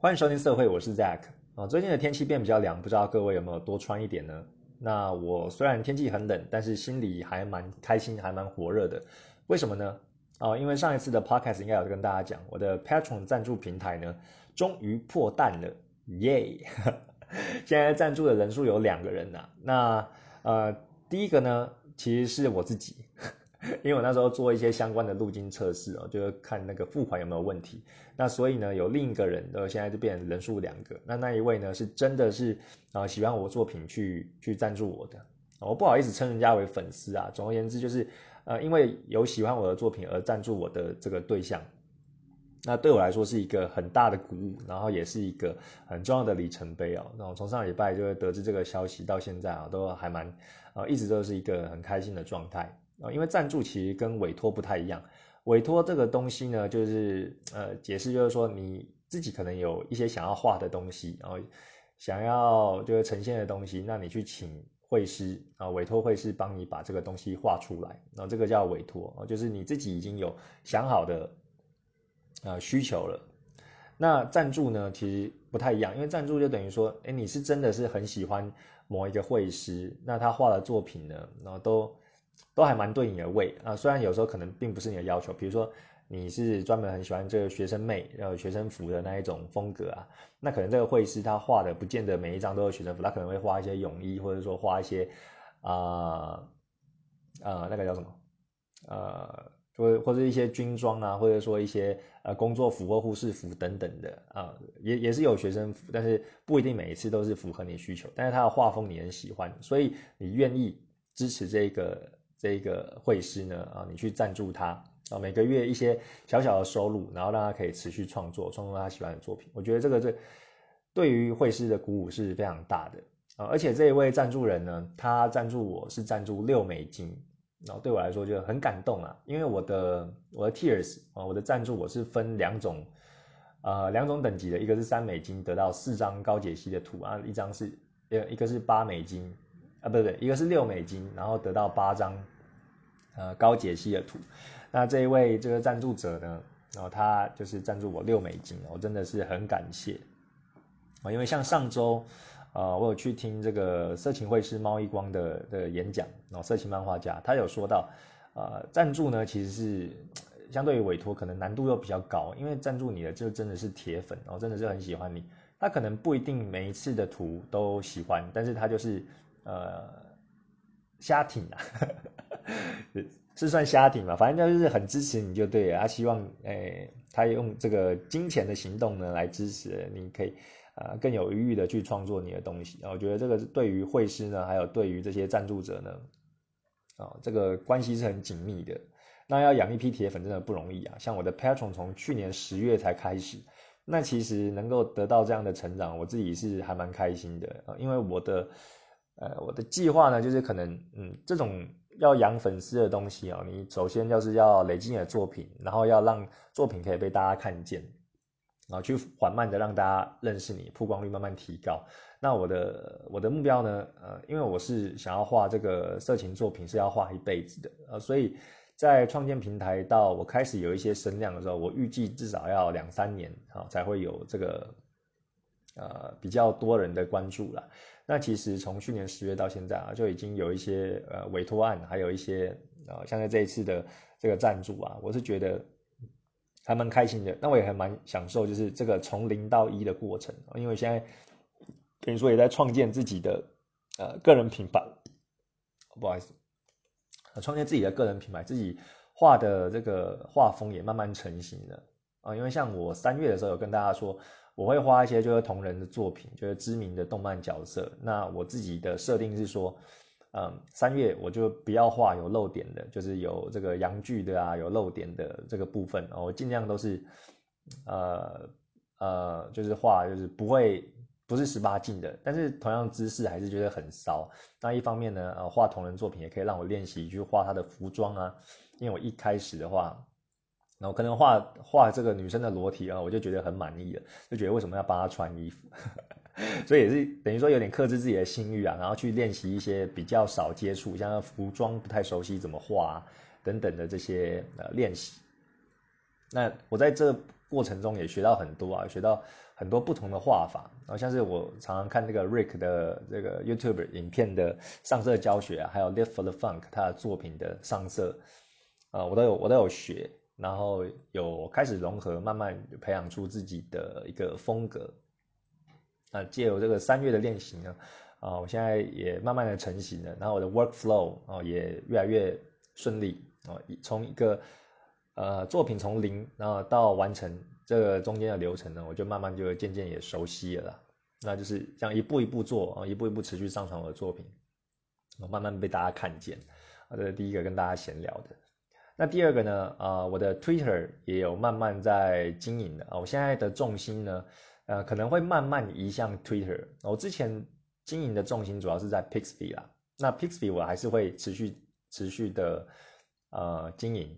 欢迎收听社会，我是 Zach。 最近的天气变比较凉，不知道各位有没有多穿一点呢？那我虽然天气很冷，但是心里还蛮开心，还蛮火热的。为什么呢？因为上一次的 podcast 应该有跟大家讲，我的 Patreon 赞助平台呢终于破蛋了，耶现在赞助的人数有2个人啊。那第一个呢其实是我自己因为我那时候做一些相关的路径测试就是看那个付款有没有问题。那所以呢有另一个人现在就变成人数2个。那一位呢是真的是喜欢我作品去赞助我的。我不好意思称人家为粉丝啊，总而言之就是因为有喜欢我的作品而赞助我的这个对象。那对我来说是一个很大的鼓舞，然后也是一个很重要的里程碑那我从上礼拜就会得知这个消息到现在都还蛮一直都是一个很开心的状态。因为赞助其实跟委托不太一样，委托这个东西呢就是解释就是说你自己可能有一些想要画的东西，然后想要就是呈现的东西，那你去请绘师委托绘师帮你把这个东西画出来，然后这个叫委托就是你自己已经有想好的需求了。那赞助呢其实不太一样，因为赞助就等于说你是真的是很喜欢某一个绘师，那他画的作品呢然后都还蛮对你的味虽然有时候可能并不是你的要求，比如说你是专门很喜欢这个学生妹学生服的那一种风格那可能这个绘师他画的不见得每一张都有学生服，他可能会画一些泳衣，或者说画一些那个叫什么或者一些军装啊，或者说一些工作服或护士服等等的也是有学生服，但是不一定每一次都是符合你需求，但是他的画风你很喜欢，所以你愿意支持这个绘师呢你去赞助他每个月一些小小的收入，然后让他可以持续创作他喜欢的作品。我觉得这对于绘师的鼓舞是非常大的而且这一位赞助人呢，他赞助我是赞助$6，然后对我来说就很感动因为我的 tiers 我的赞助我是分两种等级的，一个是$3得到4张高解析的图一个是$8一个是$6，然后得到8张高解析的图。那这一位这个赞助者呢然后他就是赞助我$6，我真的是很感谢因为像上周我有去听这个色情绘师猫一光的演讲色情漫画家，他有说到赞助呢其实是相对于委托可能难度又比较高，因为赞助你的就真的是铁粉真的是很喜欢你，他可能不一定每一次的图都喜欢，但是他就是瞎挺是算瞎挺嘛，反正就是很支持你就对了，他希望他用这个金钱的行动呢来支持你，可以更有余裕的去创作你的东西我觉得这个对于绘师呢还有对于这些赞助者呢这个关系是很紧密的。那要养一批铁粉真的不容易像我的 Patreon 从去年10月才开始，那其实能够得到这样的成长我自己是还蛮开心的因为我的计划呢就是可能这种要养粉丝的东西你首先就是要累积你的作品，然后要让作品可以被大家看见，然后去缓慢的让大家认识你，曝光率慢慢提高。那我的目标呢因为我是想要画这个色情作品是要画一辈子的所以在创建平台到我开始有一些声量的时候，我预计至少要2-3年才会有这个比较多人的关注啦。那其实从去年10月到现在就已经有一些委托案，还有一些像在这一次的这个赞助我是觉得还蛮开心的。那我也还蛮享受就是这个从0到1的过程因为现在等于说也在创建自己的个人品牌，不好意思创建自己的个人品牌，自己画的这个画风也慢慢成型了因为像我3月的时候有跟大家说我会画一些就是同人的作品，就是知名的动漫角色。那我自己的设定是说3月我就不要画有漏点的，就是有这个阳具的有漏点的这个部分我尽量都是就是画就是不是18禁的，但是同样姿势还是觉得很骚。那一方面呢画同人作品也可以让我练习去画他的服装因为我一开始的话然后可能画这个女生的裸体我就觉得很满意了，就觉得为什么要帮她穿衣服所以也是等于说有点克制自己的性欲然后去练习一些比较少接触，像服装不太熟悉怎么画等等的这些练习。那我在这过程中也学到很多啊，学到很多不同的画法。然后像是我常常看这个 Rick 的这个 YouTube 影片的上色教学啊，还有 Live for the Funk 他的作品的上色啊，我都有学，然后有开始融合，慢慢培养出自己的一个风格。啊，借由这个3月的练习呢，啊，我现在也慢慢的成型了，然后我的 workflow 哦也越来越顺利哦，从一个作品从零然后到完成这个中间的流程呢，我就慢慢就渐渐也熟悉了啦。那就是这样一步一步做，一步一步持续上传我的作品，慢慢被大家看见。这是第一个跟大家闲聊的。那第二个呢，我的 Twitter 也有慢慢在经营的啊。我现在的重心呢，可能会慢慢移向 Twitter。我之前经营的重心主要是在 Pixiv 啦。那 Pixiv 我还是会持续的经营。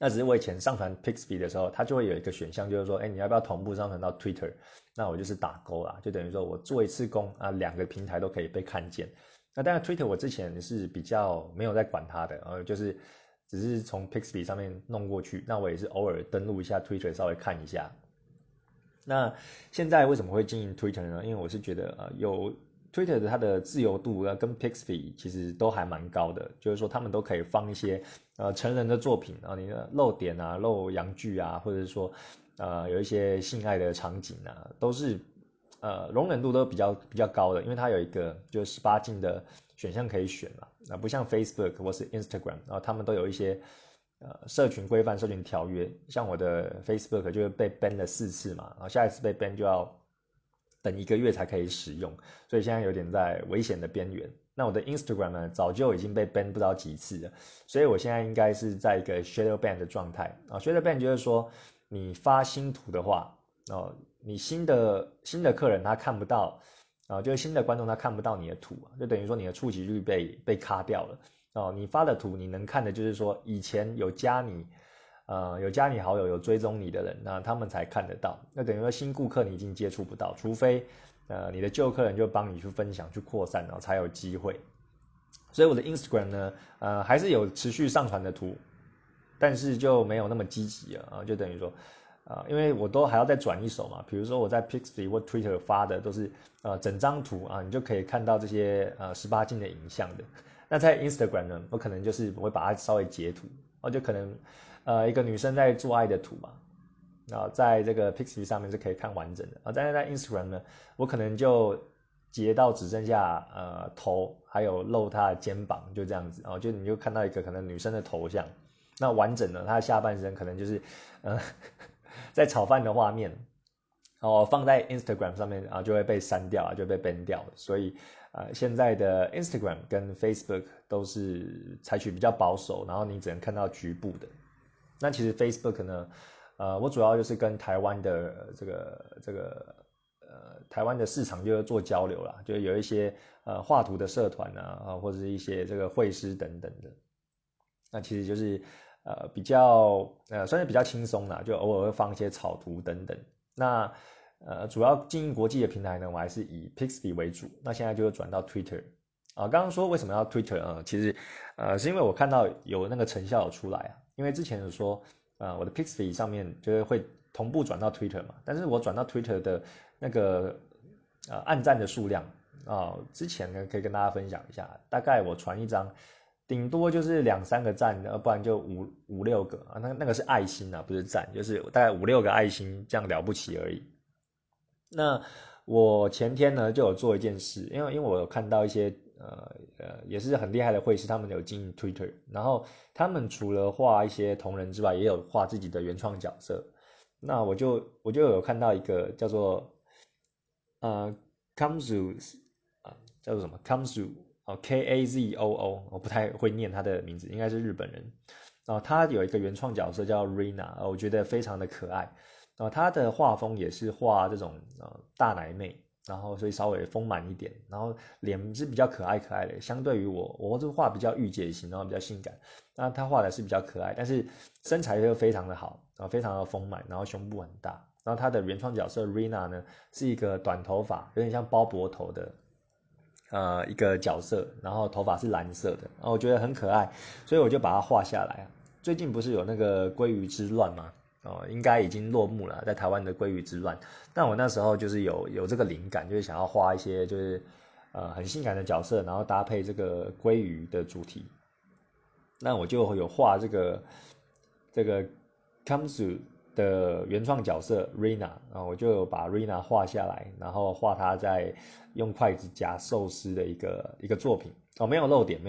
那只是我以前上传 Pixiv 的时候，它就会有一个选项，就是说，哎，你要不要同步上传到 Twitter？ 那我就是打勾啦，就等于说我做一次工啊，2个平台都可以被看见。那当然 Twitter 我之前是比较没有在管它的，然后就是只是从 Pixiv 上面弄过去。那我也是偶尔登录一下 Twitter， 稍微看一下。那现在为什么会经营 Twitter 呢？因为我是觉得有 Twitter 的它的自由度跟 Pixiv 其实都还蛮高的，就是说他们都可以放一些成人的作品啊，你的露点啊、露阳具啊，或者说有一些性爱的场景啊，都是容忍度都比较高的，因为它有一个就是18禁的选项可以选嘛，啊，不像 Facebook 或是 Instagram， 然后他们都有一些社群规范、社群条约。像我的 Facebook 就被 ban 了4次嘛，然后下一次被 ban 就要等1个月才可以使用，所以现在有点在危险的边缘。那我的 Instagram 呢，早就已经被 ban 不知道几次了，所以我现在应该是在一个 shadow ban 的状态啊。shadow ban 就是说你发新图的话，哦，你新的客人他看不到啊，就是新的观众他看不到你的图，就等于说你的触及率被卡掉了。哦，你发的图你能看的就是说以前有加你好友、有追踪你的人，那他们才看得到。那等于说新顾客你已经接触不到，除非你的旧客人就帮你去分享、去扩散，然后才有机会。所以我的 Instagram 呢，还是有持续上传的图，但是就没有那么积极了啊，就等于说因为我都还要再转一手嘛。比如说我在 Pixiv 或 Twitter 发的都是整张图啊，你就可以看到这些18禁的影像的。那在 Instagram 呢，我可能就是我会把它稍微截图，哦，就可能一个女生在做爱的图嘛，然后在这个 Pixiv 上面是可以看完整的，但是在 Instagram 呢，我可能就截到只剩下头，还有露她的肩膀，就这样子，哦，就你就看到一个可能女生的头像，那完整的她的下半身可能就是在炒饭的画面，哦，放在 Instagram 上面啊，就会被删掉啊，就被 ban 掉，所以。现在的 Instagram 跟 Facebook 都是采取比较保守，然后你只能看到局部的。那其实 Facebook 呢，我主要就是跟台湾的台湾的市场就是做交流啦，就有一些画图的社团啊，或者是一些这个绘师等等的。那其实就是比较算是比较轻松啦，就偶尔会放一些草图等等。那主要经营国际的平台呢，我还是以 Pixiv 为主。那现在就转到 Twitter 啊。刚刚说为什么要 Twitter 啊？其实是因为我看到有那个成效有出来啊。因为之前有说我的 Pixiv 上面就是会同步转到 Twitter 嘛，但是我转到 Twitter 的那个按赞的数量啊，之前呢可以跟大家分享一下，大概我传一张，顶多就是2-3个赞，不然就5-6个啊。那个是爱心啊，不是赞，就是大概5-6个爱心，这样了不起而已。那我前天呢就有做一件事，因为我有看到一些也是很厉害的绘师，他们有经营 Twitter， 然后他们除了画一些同人之外，也有画自己的原创角色。那我就有看到一个叫做Kanzu 啊，叫做什么 Kanzu 哦 KAZOO， 我不太会念他的名字，应该是日本人。然后他有一个原创角色叫 Rina， 我觉得非常的可爱。他的画风也是画这种大奶妹，然后所以稍微丰满一点，然后脸是比较可爱的。相对于我这画比较御姐型，然后比较性感，那他画的是比较可爱，但是身材又非常的好，然后非常的丰满，然后胸部很大。然后他的原创角色 Rina 呢，是一个短头发，有点像包脖头的一个角色，然后头发是蓝色的，然后我觉得很可爱，所以我就把它画下来。最近不是有那个鲑鱼之乱吗？应该已经落幕了，在台湾的鲑鱼之乱。但我那时候就是有这个灵感，就是想要画一些就是很性感的角色，然后搭配这个鲑鱼的主题。那我就有画这个 KamsuKAZOO 的原创角色 Rina， 然后我就有把 Rina 画下来，然后画她在用筷子夹寿司的一个作品。哦，没有漏点，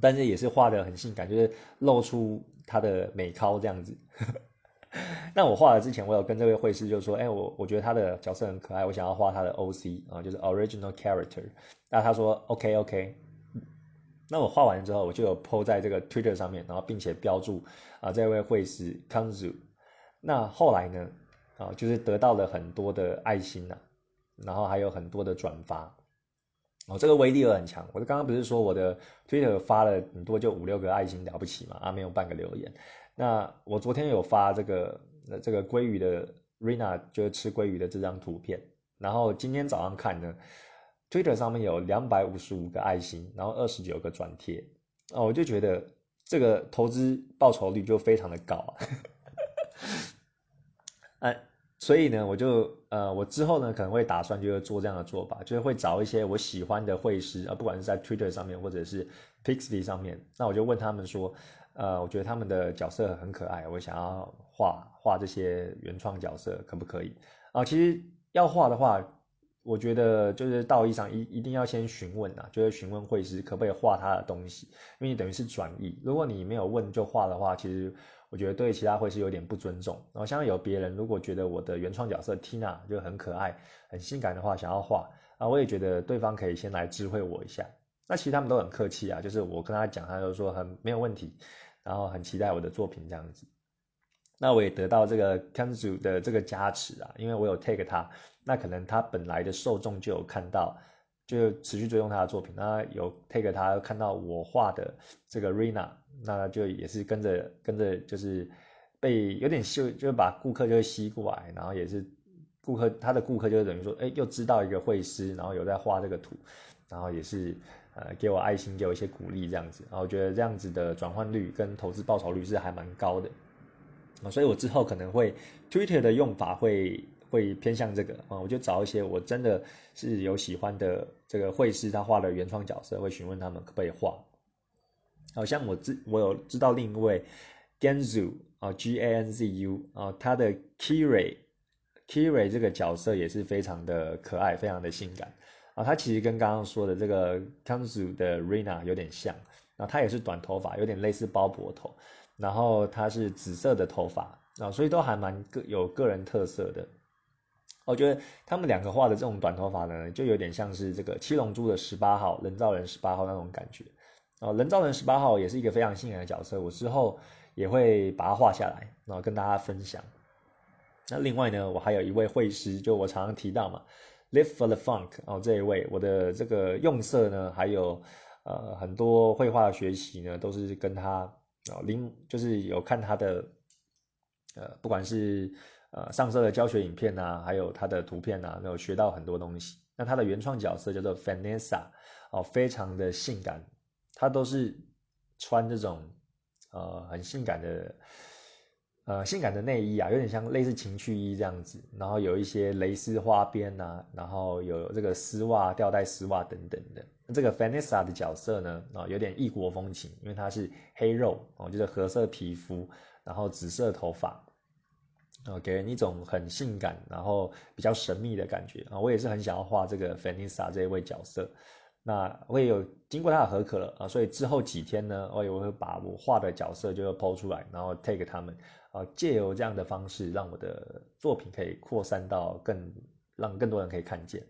但是也是画得很性感，就是露出她的美尻这样子。那我画了之前，我有跟这位绘师就说，我觉得他的角色很可爱，我想要画他的 OC 啊，就是 Original Character。那他说 OK。那我画完之后，我就有 po 在这个 Twitter 上面，然后并且标注这位绘师 Kanzu。那后来呢，就是得到了很多的爱心然后还有很多的转发。这个威力很强。我刚刚不是说我的 Twitter 发了很多就5-6个爱心了不起嘛，没有半个留言。那我昨天有发这个鲑鱼的 Rina 就是吃鲑鱼的这张图片，然后今天早上看呢， Twitter 上面有255个爱心，然后29个转贴。我就觉得这个投资报酬率就非常的高所以呢，我就我之后呢可能会打算就是做这样的做法，就是会找一些我喜欢的绘师不管是在 Twitter 上面或者是 Pixiv 上面，那我就问他们说，我觉得他们的角色很可爱，我想要画这些原创角色，可不可以？其实要画的话，我觉得就是道义上一定要先询问就是询问绘师可不可以画他的东西，因为你等于是转译。如果你没有问就画的话，其实我觉得对其他绘师有点不尊重。然后像有别人如果觉得我的原创角色 Tina 就很可爱、很性感的话，想要画我也觉得对方可以先来知会我一下。那其实他们都很客气就是我跟他讲，他就说很没有问题，然后很期待我的作品这样子。那我也得到这个 Kanzu 的这个加持因为我有 tag 他，那可能他本来的受众就有看到，就持续追踪他的作品，那有 tag 他看到我画的这个 Rina， 那就也是跟着就是被有点秀，就把顾客就会吸过来，然后也是他的顾客就等于说又知道一个绘师，然后有在画这个图，然后也是给我爱心，给我一些鼓励这样子。然后我觉得这样子的转换率跟投资报酬率是还蛮高的，所以我之后可能会 Twitter 的用法会偏向这个我就找一些我真的是有喜欢的这个绘师他画的原创角色，会询问他们可不可以画。好像我有知道另一位 Ganzu Ganzu 他的 Kire 这个角色也是非常的可爱，非常的性感他其实跟刚刚说的这个 Kanzu 的 Rina 有点像，然后他也是短头发，有点类似包脖头，然后他是紫色的头发所以都还蛮有个人特色的。我觉得他们两个画的这种短头发呢，就有点像是这个七龙珠的18号人造人18号那种感觉人造人18号也是一个非常性感的角色，我之后也会把它画下来，然后跟大家分享。那另外呢，我还有一位绘师，就我常常提到嘛，Live for the Funk 这一位，我的这个用色呢，还有很多绘画学习呢，都是跟他就是有看他的不管是上色的教学影片还有他的图片有学到很多东西。那他的原创角色叫做 Vanessa 非常的性感，他都是穿这种很性感的性感的内衣有点像类似情趣衣这样子，然后有一些蕾丝花边然后有这个丝袜、吊带丝袜等等的。这个 Vanessa 的角色呢有点异国风情，因为她是黑肉就是褐色皮肤，然后紫色头发给人一种很性感然后比较神秘的感觉我也是很想要画这个 Vanessa 这一位角色。那我也有经过他的合可了所以之后几天呢，我也会把我画的角色就 po 出来，然后 tag 他们藉由这样的方式让我的作品可以扩散到让更多人可以看见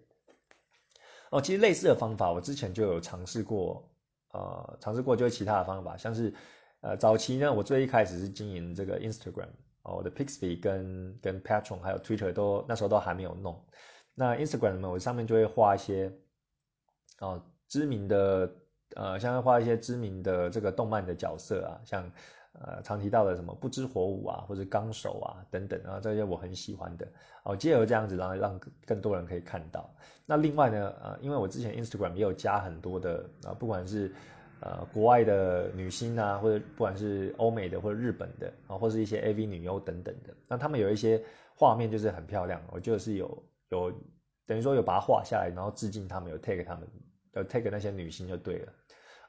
其实类似的方法我之前就有尝试过就是其他的方法，像是早期呢，我最一开始是经营这个 Instagram 我的 Pixiv 跟 Patreon 还有 Twitter 都那时候都还没有弄。那 Instagram 呢，我上面就会画一些知名的像画一些知名的这个动漫的角色像常提到的什么不知火舞或者纲手等等这些我很喜欢的藉由这样子让更多人可以看到。那另外呢因为我之前 Instagram 也有加很多的不管是国外的女星啊，或者不管是欧美的或者日本的啊，或是一些 AV 女优等等的，那他们有一些画面就是很漂亮，我就是有等于说有把它画下来，然后致敬他们，有 tag 他们，有 tag 那些女星就对了。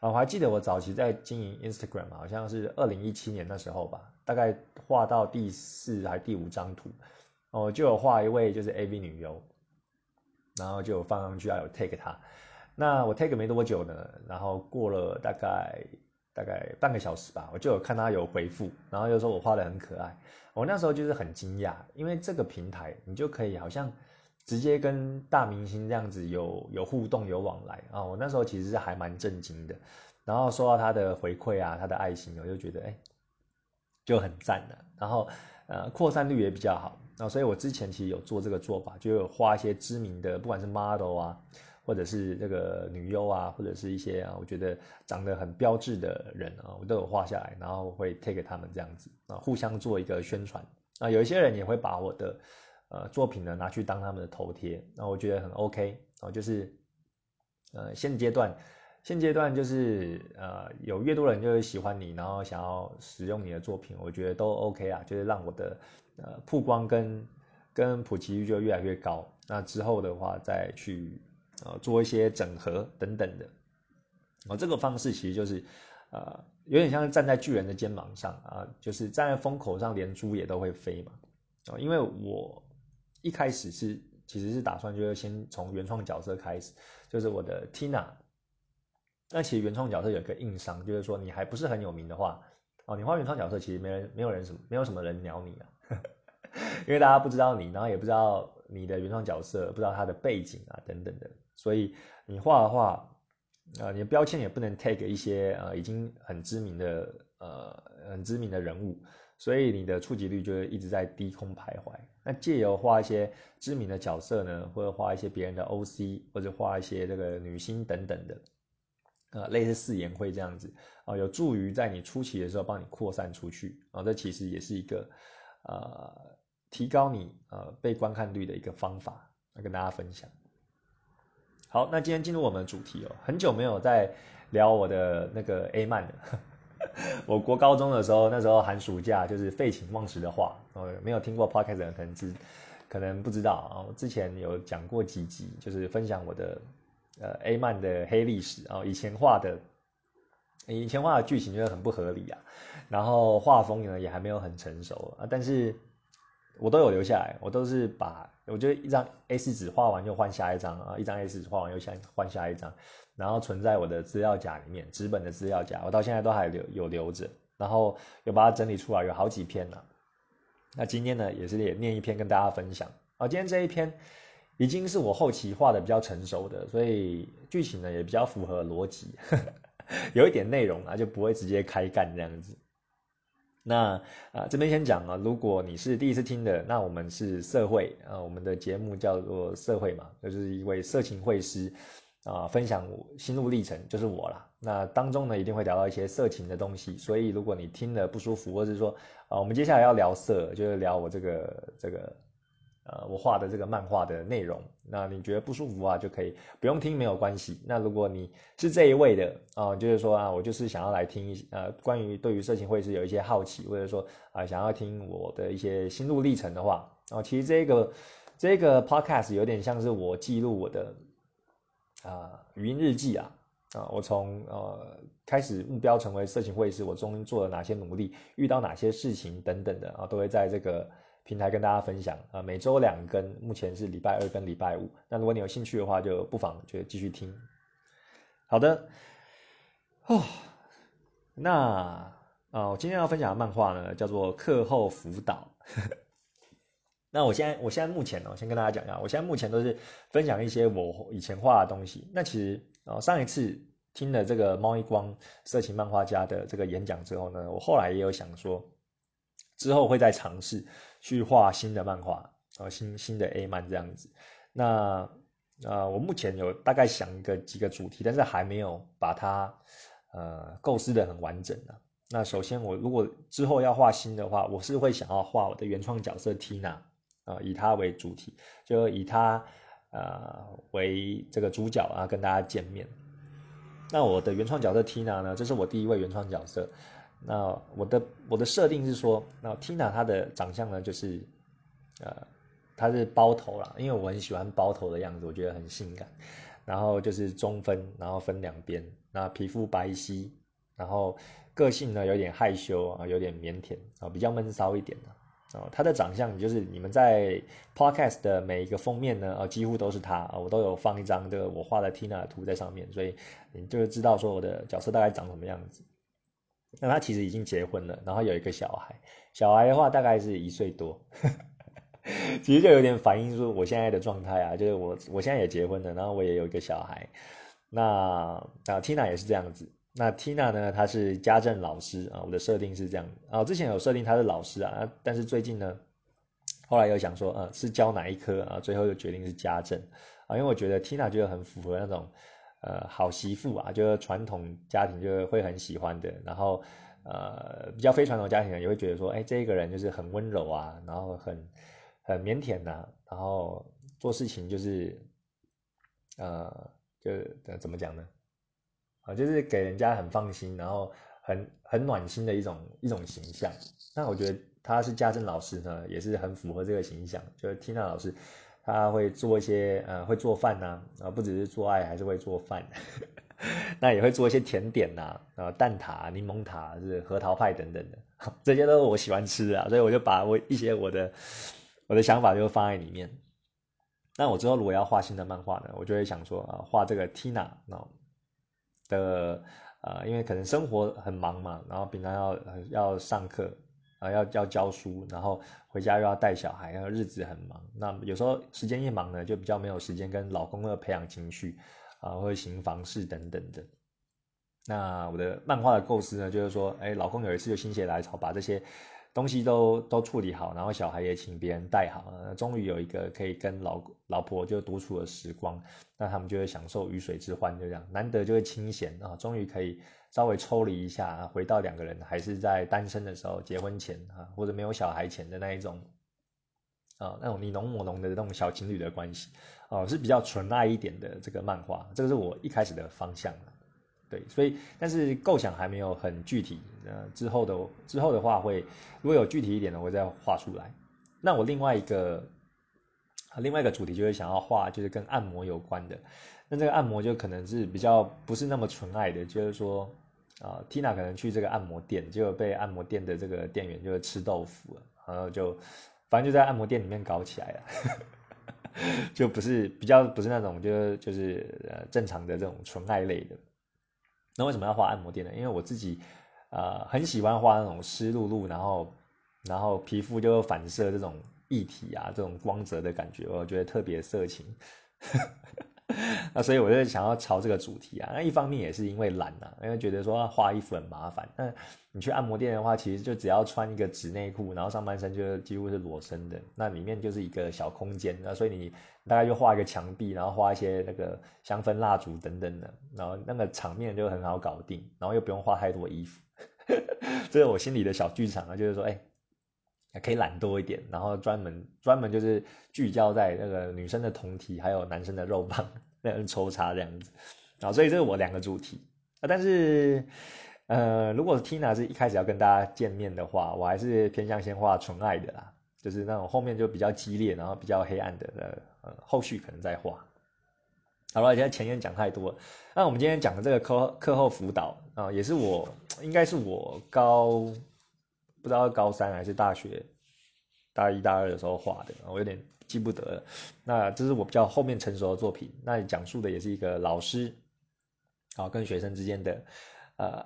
啊，我还记得我早期在经营 Instagram 好像是2017年那时候吧，大概画到第4还第5张图，我就有画一位就是 AV 女优，然后就放上去要有 tag 她。那我 tag 没多久呢，然后过了大概半个小时吧，我就有看他有回复，然后就说我画得很可爱。我那时候就是很惊讶，因为这个平台你就可以好像直接跟大明星这样子有互动有往来啊。我那时候其实是还蛮震惊的，然后收到他的回馈啊，他的爱心，我就觉得就很赞了。然后扩散率也比较好，那所以我之前其实有做这个做法，就有画一些知名的，不管是 model 啊，或者是这个女优啊，或者是一些我觉得长得很标致的人啊，我都有画下来，然后会 take 他们这样子啊，互相做一个宣传啊。有一些人也会把我的作品呢拿去当他们的头贴，那我觉得很 OK 啊。就是现阶段就是有越多人就是喜欢你，然后想要使用你的作品，我觉得都 OK 啊，就是让我的曝光跟普及率就越来越高。那之后的话再去做一些整合等等的，这个方式其实就是有点像站在巨人的肩膀上啊，就是站在风口上，连猪也都会飞嘛。因为我一开始其实是打算就是先从原创角色开始，就是我的 Tina。那其实原创角色有一个硬伤，就是说你还不是很有名的话，你画原创角色其实没有什么人鸟你啊，因为大家不知道你，然后也不知道你的原创角色，不知道他的背景啊等等的，所以你画的话，你的标签也不能 tag 一些已经很知名的人物，所以你的触及率就一直在低空徘徊。那借由画一些知名的角色呢，或者画一些别人的 OC， 或者画一些这个女星等等的，类似四言会这样子啊，有助于在你初期的时候帮你扩散出去啊。这其实也是一个提高你被观看率的一个方法，要跟大家分享。好，那今天进入我们的主题哦，很久没有在聊我的那个 A 漫了。我国高中的时候，那时候寒暑假就是废寝忘食的画，没有听过 podcast 的人可能不知道啊。我之前有讲过几集，就是分享我的A 漫的黑历史啊，以前画的剧情就是很不合理啊，然后画风呢也还没有很成熟啊，但是我都有留下来，我都是我就一张 A4 纸画完就换下一张啊，一张 A4 纸画完又换下一张，然后存在我的资料夹里面，纸本的资料夹，我到现在都还留着，然后又把它整理出来，有好几篇了。那今天呢也念一篇跟大家分享啊，今天这一篇已经是我后期画的比较成熟的，所以剧情呢也比较符合逻辑，有一点内容啊，就不会直接开干这样子。那这边先讲啊，如果你是第一次听的，那我们是社会啊，我们的节目叫做社会嘛，就是一位色情会师啊，分享我心路历程，就是我啦。那当中呢一定会聊到一些色情的东西，所以如果你听了不舒服，或是说我们接下来要聊色，就是聊我这个我画的这个漫画的内容，那你觉得不舒服啊，就可以不用听，没有关系。那如果你是这一位的就是说啊，我就是想要来听关于对于色情会是有一些好奇，或者说想要听我的一些心路历程的话，其实这个 podcast 有点像是我记录我的语音日记啊。我从开始目标成为色情会是，我中间做了哪些努力，遇到哪些事情等等的啊，都会在这个平台跟大家分享啊，每周2更，目前是礼拜2跟礼拜5。那如果你有兴趣的话，就不妨就继续听。好的，那我今天要分享的漫画呢，叫做《课后辅导》。那我现在目前先跟大家讲一下，我现在目前都是分享一些我以前画的东西。那其实上一次听了这个猫一光色情漫画家的这个演讲之后呢，我后来也有想说，之后会再尝试去画新的漫画，新的 A 漫这样子。那我目前有大概想几个主题，但是还没有把它构思得很完整啊。那首先，我如果之后要画新的话，我是会想要画我的原创角色 Tina 以她为主题，就以她为这个主角啊，跟大家见面。那我的原创角色 Tina 呢，这是我第一位原创角色。那我的设定是说，那 Tina 她的长相呢，就是她是包头啦，因为我很喜欢包头的样子，我觉得很性感。然后就是中分，然后分两边，那皮肤白皙，然后个性呢有点害羞啊，有点腼腆啊，比较闷骚一点啊。哦，他的长相就是你们在 podcast 的每一个封面呢，几乎都是他啊，我都有放一张这个我画的 Tina 的图在上面，所以你就知道说我的角色大概长什么样子。那他其实已经结婚了，然后有一个小孩，小孩的话大概是1岁多，其实就有点反映出我现在的状态啊，就是我现在也结婚了，然后我也有一个小孩。那 Tina 也是这样子。那 Tina 呢，她是家政老师啊，我的设定是这样啊，之前有设定她是老师啊，但是最近呢，后来又想说是教哪一科啊，最后又决定是家政啊，因为我觉得 Tina 就很符合那种好媳妇啊，就是传统家庭就会很喜欢的，然后比较非传统家庭人也会觉得说，哎，这个人就是很温柔啊，然后很腼腆啊，然后做事情就是就怎么讲呢？啊，就是给人家很放心，然后很暖心的一种形象。那我觉得他是家政老师呢，也是很符合这个形象。就是 Tina 老师，他会做一些会做饭呐，啊，不只是做爱，还是会做饭。那也会做一些甜点呐，蛋挞、柠檬塔、是核桃派等等的，这些都是我喜欢吃的啊，所以我就把我的想法就放在里面。那我之后如果要画新的漫画呢，我就会想说啊，画这个 Tina 的因为可能生活很忙嘛，然后平常要上课啊，要教书，然后回家又要带小孩，然后日子很忙。那有时候时间一忙呢，就比较没有时间跟老公培养情绪啊，或者行房事等等的。那我的漫画的构思呢，就是说，哎，老公有一次就心血来潮，把这些东西都处理好，然后小孩也请别人带好，终于有一个可以跟老婆就独处的时光，那他们就会享受鱼水之欢，就这样难得就会清闲啊，终于可以稍微抽离一下啊，回到两个人还是在单身的时候，结婚前啊，或者没有小孩前的那一种啊，那种你侬我侬的那种小情侣的关系啊，是比较纯爱一点的这个漫画，这个是我一开始的方向啊。对，所以但是构想还没有很具体，之后的话会如果有具体一点的，我再画出来。那我另外一个主题就是想要画，就是跟按摩有关的。那这个按摩就可能是比较不是那么纯爱的，就是说Tina 可能去这个按摩店，结果被按摩店的这个店员就吃豆腐了，然后就反正就在按摩店里面搞起来了。就比较不是那种就是正常的这种纯爱类的。那为什么要画按摩店呢？因为我自己很喜欢画那种湿漉漉，然后皮肤就反射这种液体啊，这种光泽的感觉，我觉得特别色情。那所以我就想要朝这个主题啊。那一方面也是因为懒啊，因为觉得说画衣服很麻烦。那你去按摩店的话，其实就只要穿一个纸内裤，然后上半身就几乎是裸身的，那里面就是一个小空间。那所以你大概就画一个墙壁，然后画一些那个香氛蜡烛等等的，然后那个场面就很好搞定，然后又不用画太多衣服。这是我心里的小剧场啊，就是说，哎，可以懒多一点，然后专门就是聚焦在那个女生的胴体还有男生的肉棒那样抽插这样子啊，所以这是我两个主题啊。但是如果 Tina 是一开始要跟大家见面的话，我还是偏向先画纯爱的啦，就是那种后面就比较激烈，然后比较黑暗的后续可能再画。好了，现在前言讲太多了。那我们今天讲的这个课后辅导啊，也是我应该是我不知道是高三还是大学大1大2的时候画的，我有点记不得了。那这是我比较后面成熟的作品，那讲述的也是一个老师啊跟学生之间的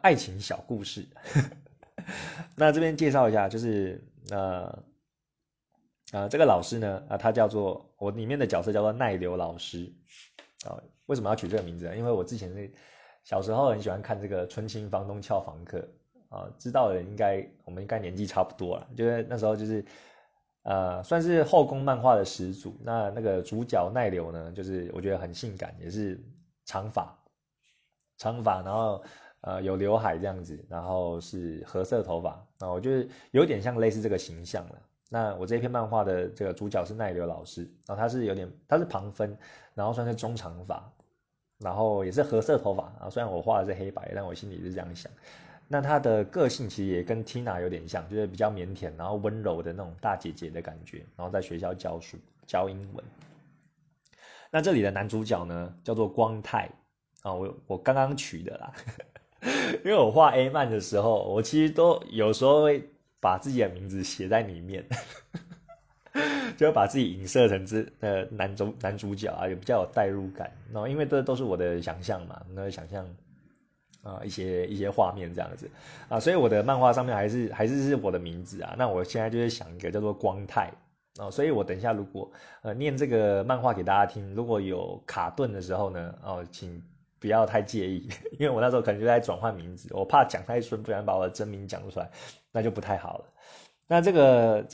爱情小故事。那这边介绍一下，就是这个老师呢啊，他叫做我里面的角色叫做奈流老师啊。为什么要取这个名字呢？因为我之前小时候很喜欢看这个《春青房东俏房客》。知道的人我们应该年纪差不多了，就是那时候就是算是后宫漫画的始祖。那个主角奈流呢，就是我觉得很性感，也是长发，然后有刘海这样子，然后是褐色头发，然后我就是有点像类似这个形象了。那我这篇漫画的这个主角是奈流老师，然后他是旁分，然后算是中长发，然后也是褐色头发啊，虽然我画的是黑白，但我心里是这样想。那她的个性其实也跟 Tina 有点像，就是比较腼腆，然后温柔的那种大姐姐的感觉。然后在学校教书，教英文。那这里的男主角呢，叫做光太啊，我刚刚取的啦，因为我画 A 漫的时候，我其实都有时候会把自己的名字写在里面，就把自己影射成男主角啊，也比较有代入感。然后因为这都是我的想象嘛，那想象。一些画面这样子啊，所以我的漫画上面还是我的名字啊。那我现在就是想一个叫做光太啊，所以我等一下如果念这个漫画给大家听，如果有卡顿的时候呢，哦，请不要太介意，因为我那时候可能就在转换名字，我怕讲太顺，不然把我的真名讲出来，那就不太好了。那这个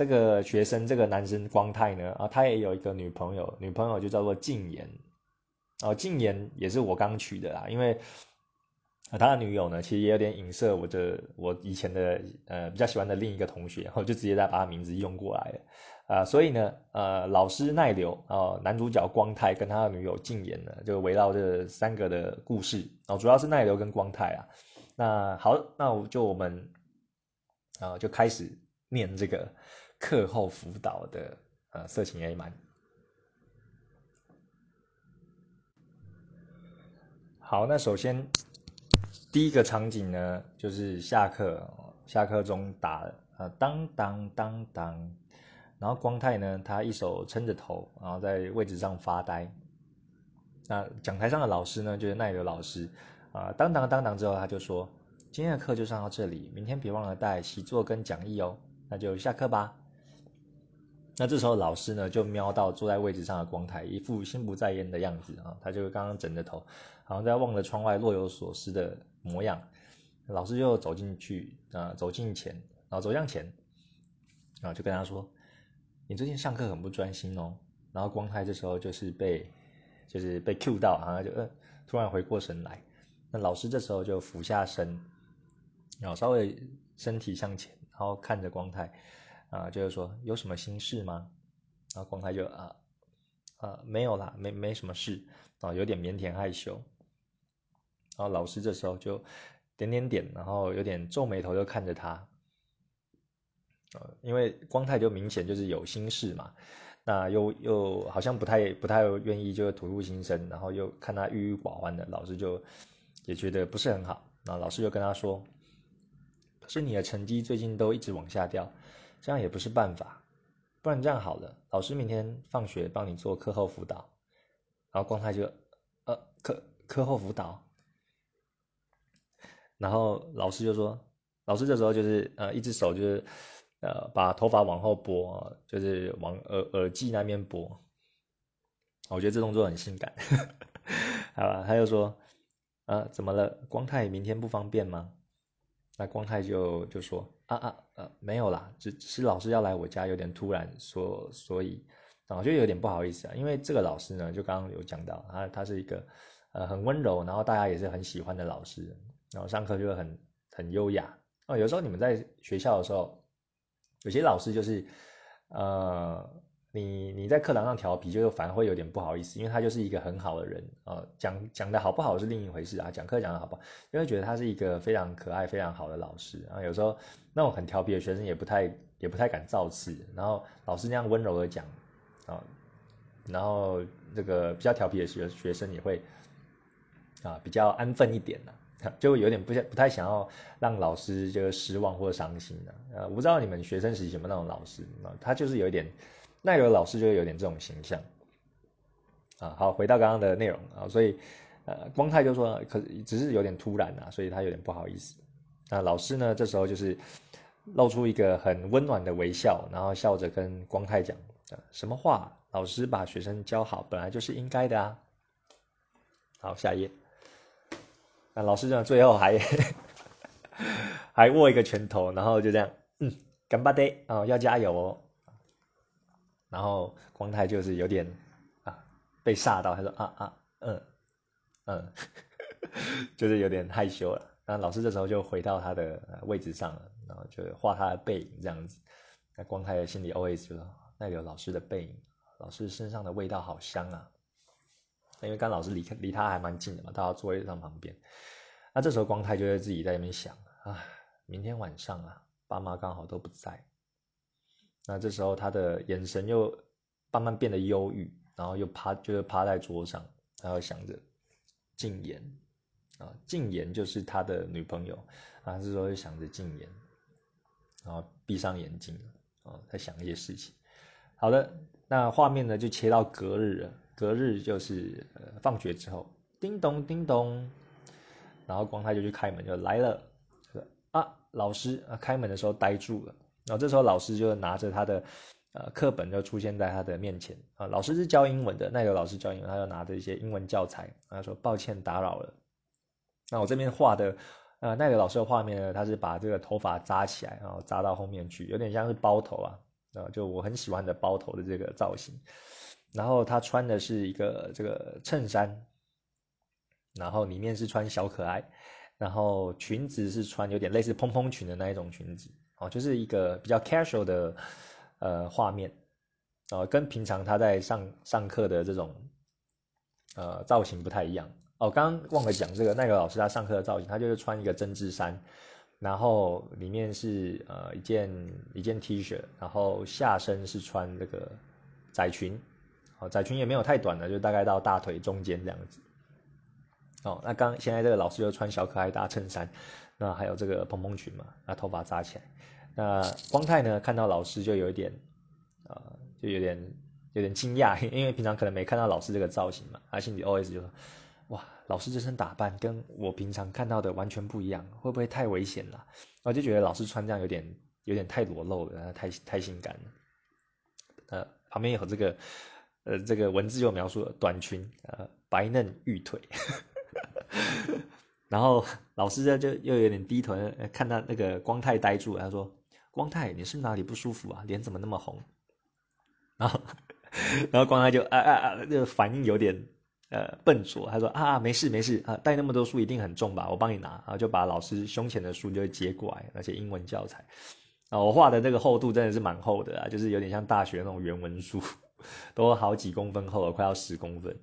学生这个男生光太呢啊，他也有一个女朋友，女朋友就叫做静言啊，静言也是我刚取的啦，因为。他的女友呢，其实也有点影射我以前的比较喜欢的另一个同学，我就直接再把他名字用过来了啊、所以呢老师奈流啊、男主角光太跟他的女友静言呢，就围绕这三个的故事啊、主要是奈流跟光太啊。那好，那我们啊、就开始念这个课后辅导的色情 A 漫。好，那首先。第一个场景呢，就是下课钟打当当当当，然后光太呢，他一手撑着头，然后在位置上发呆。那讲台上的老师呢，就是奈流老师当当当当之后，他就说：“今天的课就上到这里，明天别忘了带习作跟讲义哦。”那就下课吧。那这时候老师呢，就瞄到坐在位置上的光太，一副心不在焉的样子啊，他就刚刚枕着头，好像在望着窗外若有所思的。模样，老师就走向前，然后就跟他说：“你最近上课很不专心哦。”然后光太这时候就是被 Q 到，然后就突然回过神来。那老师这时候就俯下身，然后稍微身体向前，然后看着光太，就是说：“有什么心事吗？”然后光太就没有啦，没什么事，有点腼腆害羞。然后老师这时候就点，然后有点皱眉头，就看着他，因为光太就明显就是有心事嘛，那又好像不太愿意就吐露心声，然后又看他郁郁寡欢的，老师就也觉得不是很好，然后老师就跟他说：“可是你的成绩最近都一直往下掉，这样也不是办法，不然这样好了，老师明天放学帮你做课后辅导。”然后光太就课后辅导。然后老师就说，老师这时候就是一只手就是把头发往后拨啊，就是往耳际那边拨。我觉得这动作很性感，好吧？他就说怎么了？光太明天不方便吗？那光太就说没有啦，只是老师要来我家有点突然，所以我就有点不好意思啊，因为这个老师呢，就刚刚有讲到他是一个很温柔，然后大家也是很喜欢的老师。然后上课就很优雅哦。有时候你们在学校的时候，有些老师就是，你在课堂上调皮，就反而会有点不好意思，因为他就是一个很好的人啊、讲的好不好是另一回事啊，讲课讲的好不好，就会觉得他是一个非常可爱、非常好的老师啊。有时候那种很调皮的学生也不太敢造次，然后老师那样温柔的讲啊，然后这个比较调皮的学生也会比较安分一点呢、啊。就有点不太想要让老师就失望或伤心了、啊。我不知道你们学生时期有没有那种老师，他就是有一点，那有的老师就有点这种形象啊。好，回到刚刚的内容啊，所以光太就说，可只是有点突然啊，所以他有点不好意思。那老师呢，这时候就是露出一个很温暖的微笑，然后笑着跟光太讲、什么话？老师把学生教好，本来就是应该的啊。好，下一页。那老师呢？最后还握一个拳头，然后就这样，干巴爹啊，要加油哦。然后光太就是有点被吓到，他说就是有点害羞了。那老师这时候就回到他的位置上了，然后就画他的背影这样子。那光太的心里 OS 就说：“那有老师的背影，老师身上的味道好香啊。”因为刚老师离他还蛮近的嘛，到座位上旁边。那这时候光太就会自己在那边想啊，明天晚上啊，爸妈刚好都不在。那这时候他的眼神又慢慢变得忧郁，然后又趴在桌上，然后想着静言啊，静言就是他的女朋友啊，这时候就想着静言，然后闭上眼睛啊，在想一些事情。好的，那画面呢就切到隔日了，隔日就是放学之后，叮咚叮咚。然后光太就去开门，就来了啊，老师啊！开门的时候呆住了。然后这时候老师就拿着他的课本就出现在他的面前啊。老师是教英文的，那个老师教英文，他就拿着一些英文教材，他说抱歉打扰了。那我这边画的那个老师的画面呢，他是把这个头发扎起来，然后扎到后面去，有点像是包头啊，就我很喜欢的包头的这个造型。然后他穿的是一个这个衬衫。然后里面是穿小可爱，然后裙子是穿有点类似蓬蓬裙的那一种裙子，哦，就是一个比较 casual 的画面，哦，跟平常他在上课的这种造型不太一样。哦，刚刚忘了讲这个，那个老师他上课的造型，他就是穿一个针织衫，然后里面是一件 T 恤，然后下身是穿这个窄裙，哦，窄裙也没有太短的，就大概到大腿中间这样子。哦，那现在这个老师就穿小可爱大衬衫，那还有这个蓬蓬裙嘛，那头发扎起来。那光太呢，看到老师就有一点，就有点惊讶，因为平常可能没看到老师这个造型嘛，他心里 OS 就说：哇，老师这身打扮跟我平常看到的完全不一样，会不会太危险了？我就觉得老师穿这样有点太裸露了，太性感了。旁边有这个这个文字就描述了短裙，白嫩玉腿。然后老师呢就又有点低头，看到那个光太呆住了，他说：“光太，你是哪里不舒服啊？脸怎么那么红？”然后光太就就反应有点笨拙，他说：“没事没事啊，带那么多书一定很重吧？我帮你拿。”然后就把老师胸前的书就接过来，那些英文教材啊，我画的那个厚度真的是蛮厚的啊，就是有点像大学那种原文书，都好几公分厚了，快要10公分。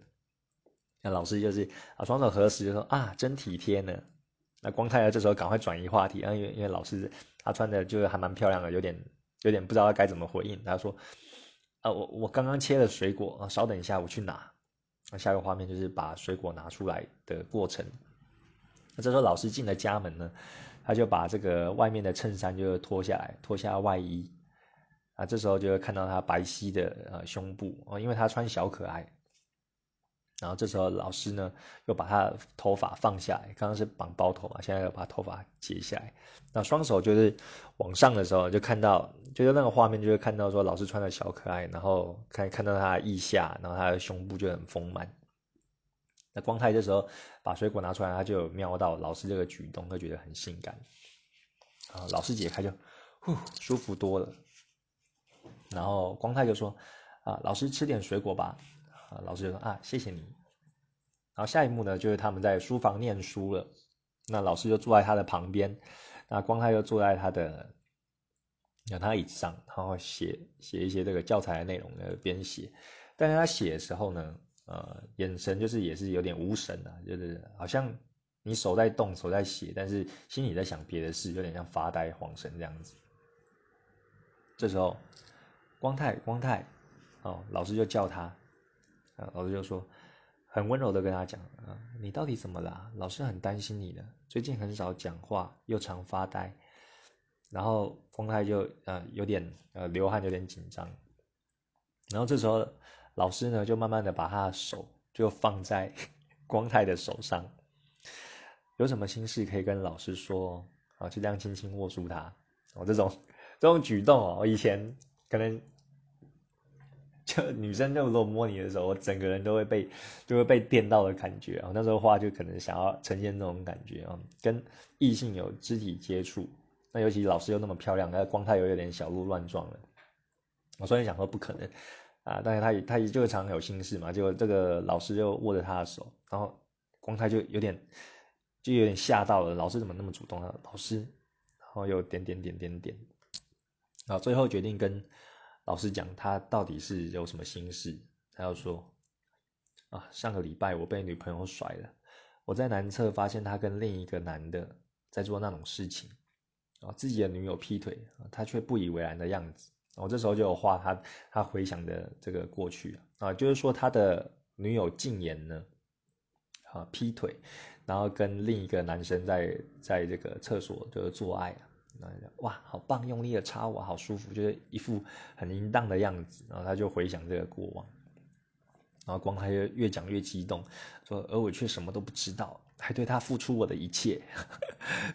那老师就是啊，双手合十就说：“啊，真体贴呢。”那光太这时候赶快转移话题，因为老师他穿的就是还蛮漂亮的，有点不知道该怎么回应。他说：“啊，我刚刚切了水果啊，稍等一下，我去拿。”那下一个画面就是把水果拿出来的过程。那这时候老师进了家门呢，他就把这个外面的衬衫就脱下来，脱下外衣啊，这时候就看到他白皙的胸部啊，因为他穿小可爱。然后这时候老师呢又把他的头发放下来，刚刚是绑包头嘛，现在又把头发解下来。那双手就是往上的时候，就看到就是那个画面，就会看到说老师穿的小可爱，然后看到他的腋下，然后他的胸部就很丰满。那光太这时候把水果拿出来，他就有瞄到老师这个举动，会觉得很性感。啊，老师解开就呼舒服多了。然后光太就说：“啊，老师吃点水果吧。”啊，老师就说：“啊，谢谢你。”然后下一幕呢，就是他们在书房念书了。那老师就坐在他的旁边，那光太就坐在他的椅子上，然后写一些这个教材的内容的编写。但是他写的时候呢，眼神就是也是有点无神啊，就是好像你手在动，手在写，但是心里在想别的事，有点像发呆、恍神这样子。这时候，光太，哦，老师就叫他。老师就说，很温柔的跟他讲：“啊，你到底怎么啦？老师很担心你的，最近很少讲话，又常发呆。”然后光太就有点流汗，有点紧张。然后这时候老师呢就慢慢的把他的手就放在光太的手上，有什么心事可以跟老师说啊？就这样轻轻握住他。哦，这种举动哦，我以前可能。就女生就如果摸你的时候，我整个人都会被电到的感觉啊！那时候画就可能想要呈现这种感觉啊，跟异性有肢体接触，那尤其老师又那么漂亮，那光太有点小鹿乱撞了。我虽然想说不可能啊，但是他就常有心事嘛，就这个老师就握着他的手，然后光太就有点吓到了，老师怎么那么主动啊？老师，然后又点，然后最后决定跟。老师讲他到底是有什么心事，他要说啊，上个礼拜我被女朋友甩了，我在男厕发现她跟另一个男的在做那种事情，啊，自己的女友劈腿，啊，她却不以为然的样子。我，这时候就有画他回想的这个过去啊，就是说他的女友禁言呢，啊，劈腿，然后跟另一个男生在这个厕所就是做爱啊，然后哇好棒，用力的插我好舒服，就是一副很淫荡的样子，然后他就回想这个过往，然后光他就越讲越激动，说而我却什么都不知道，还对他付出我的一切，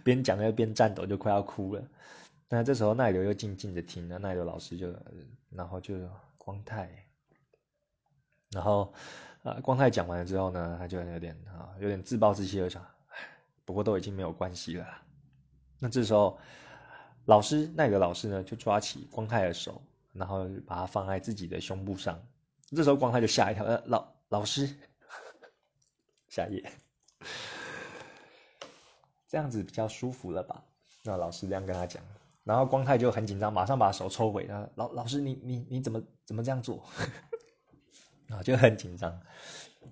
边讲又边颤抖，就快要哭了。那这时候奈流又静静的听了，奈流老师就然后就光太，然后光太讲完了之后呢，他就有点自暴自弃的想，不过都已经没有关系了。那这时候奈流老师呢就抓起光太的手，然后把他放在自己的胸部上。这时候光太就吓一跳，老师下一页，这样子比较舒服了吧？那老师这样跟他讲。然后光太就很紧张，马上把手抽回。老师你怎么这样做？啊，就很紧张。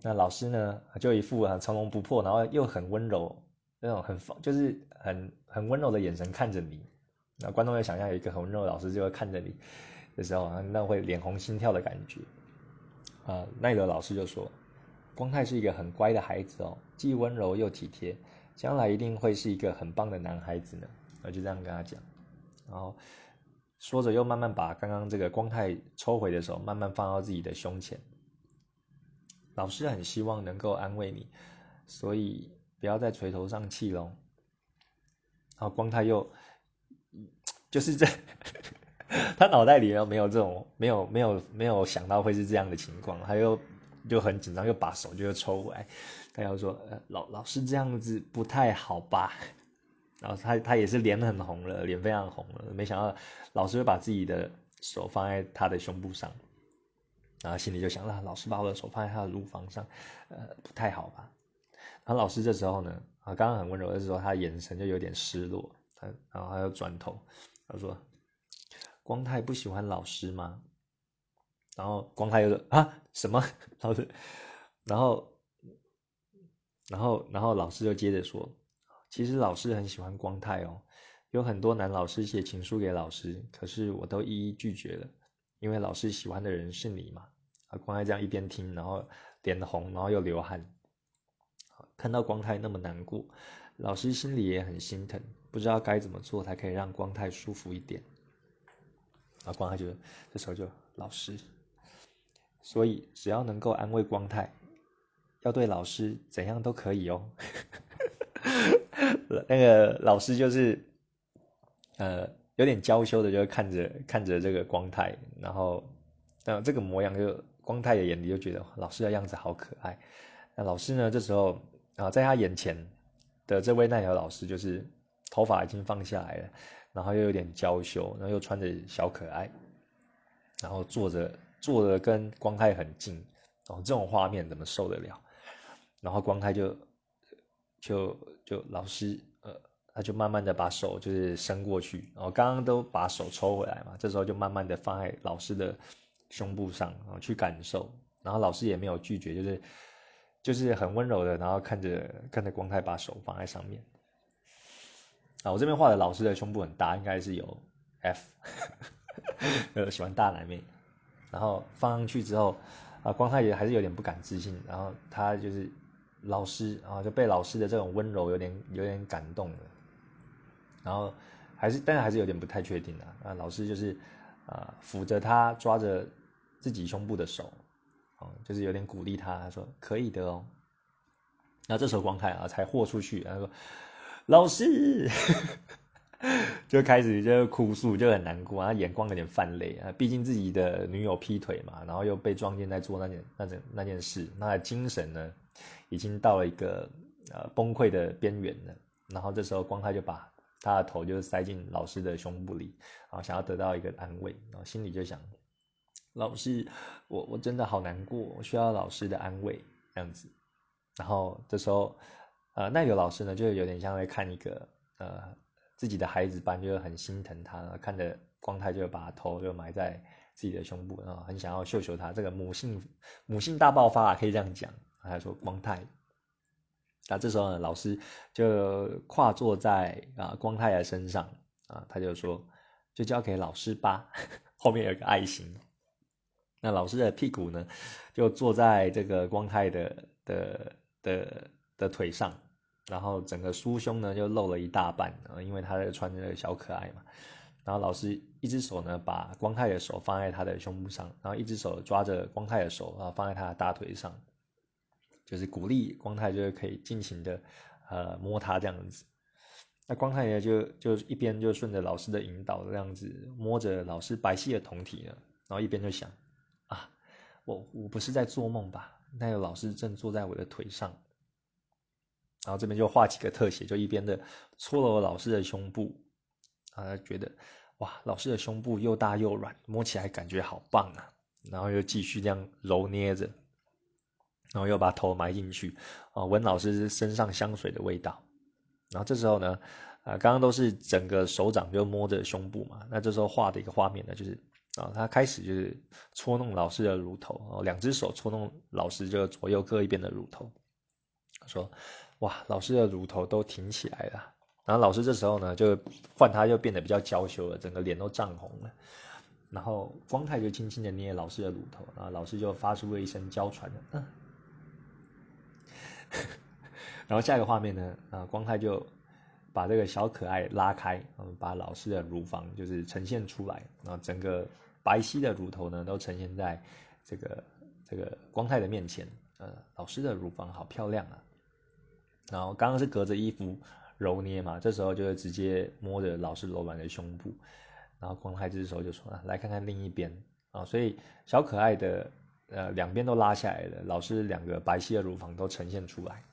那老师呢，就一副很从容不迫，然后又很温柔，那种就是很温柔的眼神看着你。那观众也想象有一个很温柔的老师就会看着你的时候，那会脸红心跳的感觉。啊，奈德老师就说，光太是一个很乖的孩子哦，既温柔又体贴，将来一定会是一个很棒的男孩子呢。我就这样跟他讲。然后说着又慢慢把刚刚这个光太抽回的手慢慢放到自己的胸前。老师很希望能够安慰你，所以不要再垂头丧气咯。然后光太又就是这他脑袋里没有这种没有想到会是这样的情况，他又就很紧张，又把手就抽回来。他又说老师这样子不太好吧。然后他也是脸很红了，脸非常红了，没想到老师会把自己的手放在他的胸部上，然后心里就想了，老师把我的手放在他的乳房上，不太好吧。然后老师这时候呢，啊，刚刚很温柔的时候，他眼神就有点失落，然后他又转头，他说光太不喜欢老师吗？然后光太又说啊什么老师，然后老师就接着说，其实老师很喜欢光太哦，有很多男老师写情书给老师，可是我都一一拒绝了，因为老师喜欢的人是你嘛。啊，光太这样一边听，然后脸红，然后又流汗，看到光太那么难过，老师心里也很心疼，不知道该怎么做才可以让光太舒服一点。啊，光太觉得这时候就老师，所以只要能够安慰光太，要对老师怎样都可以哦。那个老师就是有点娇羞的就看着这个光太，然后这个模样就光太的眼里就觉得老师的样子好可爱。那老师呢，这时候在他眼前的这位奈何老师就是头发已经放下来了，然后又有点娇羞，然后又穿着小可爱，然后坐着跟光太很近，然后这种画面怎么受得了。然后光太就老师他就慢慢的把手就是伸过去，然后刚刚都把手抽回来嘛，这时候就慢慢的放在老师的胸部上，然后去感受。然后老师也没有拒绝，就是很温柔的，然后看着光太把手放在上面。啊，我这边画的老师的胸部很大，应该是有 F 喜欢大奶妹。然后放上去之后啊，光太也还是有点不敢置信，然后他就是老师啊，就被老师的这种温柔有点感动了，然后但是还是有点不太确定啊。那老师就是扶着他，抓着自己胸部的手，就是有点鼓励他，他说可以的哦。那这时候光太才豁出去，他说老师就开始就哭诉，就很难过，他眼眶有点泛泪啊，毕竟自己的女友劈腿嘛，然后又被撞见在做那件事，那精神呢？已经到了一个崩溃的边缘了。然后这时候光太就把他的头就塞进老师的胸部里，然后想要得到一个安慰，然后心里就想老师我真的好难过，我需要老师的安慰这样子。然后这时候奈流老师呢就有点像在看一个自己的孩子般，就很心疼他，看着光太就把头就埋在自己的胸部，然后很想要秀秀他这个母性大爆发、啊，可以这样讲。还说光太，那这时候呢，老师就跨坐在光太的身上啊，他就说就交给老师吧，后面有个爱心。那老师的屁股呢，就坐在这个光太的腿上，然后整个酥胸呢就露了一大半，因为他在穿着小可爱嘛。然后老师一只手呢把光太的手放在他的胸部上，然后一只手抓着光太的手啊放在他的大腿上，就是鼓励光太就是可以尽情的摸他这样子。那光太呢就一边就顺着老师的引导这样子摸着老师白皙的胴体呢，然后一边就想啊，我不是在做梦吧？那有老师正坐在我的腿上。然后这边就画几个特写，就一边的搓揉老师的胸部，然后觉得哇，老师的胸部又大又软，摸起来感觉好棒啊！然后又继续这样揉捏着，然后又把头埋进去啊，闻老师身上香水的味道。然后这时候呢，刚刚都是整个手掌就摸着胸部嘛，那这时候画的一个画面呢，就是啊，他开始就是搓弄老师的乳头，然后两只手搓弄老师就左右各一边的乳头，说。哇，老师的乳头都挺起来了。然后老师这时候呢，就换他就变得比较娇羞了，整个脸都涨红了。然后光太就轻轻的捏老师的乳头，然后老师就发出了一声娇喘的嗯。然后下一个画面呢，光太就把这个小可爱拉开，把老师的乳房就是呈现出来，然后整个白皙的乳头呢都呈现在这个光太的面前。老师的乳房好漂亮啊！然后刚刚是隔着衣服揉捏嘛，这时候就是直接摸着老师柔软的胸部，然后光太这时候就说、来看看另一边啊，所以小可爱的两边都拉下来了，老师两个白皙的乳房都呈现出来，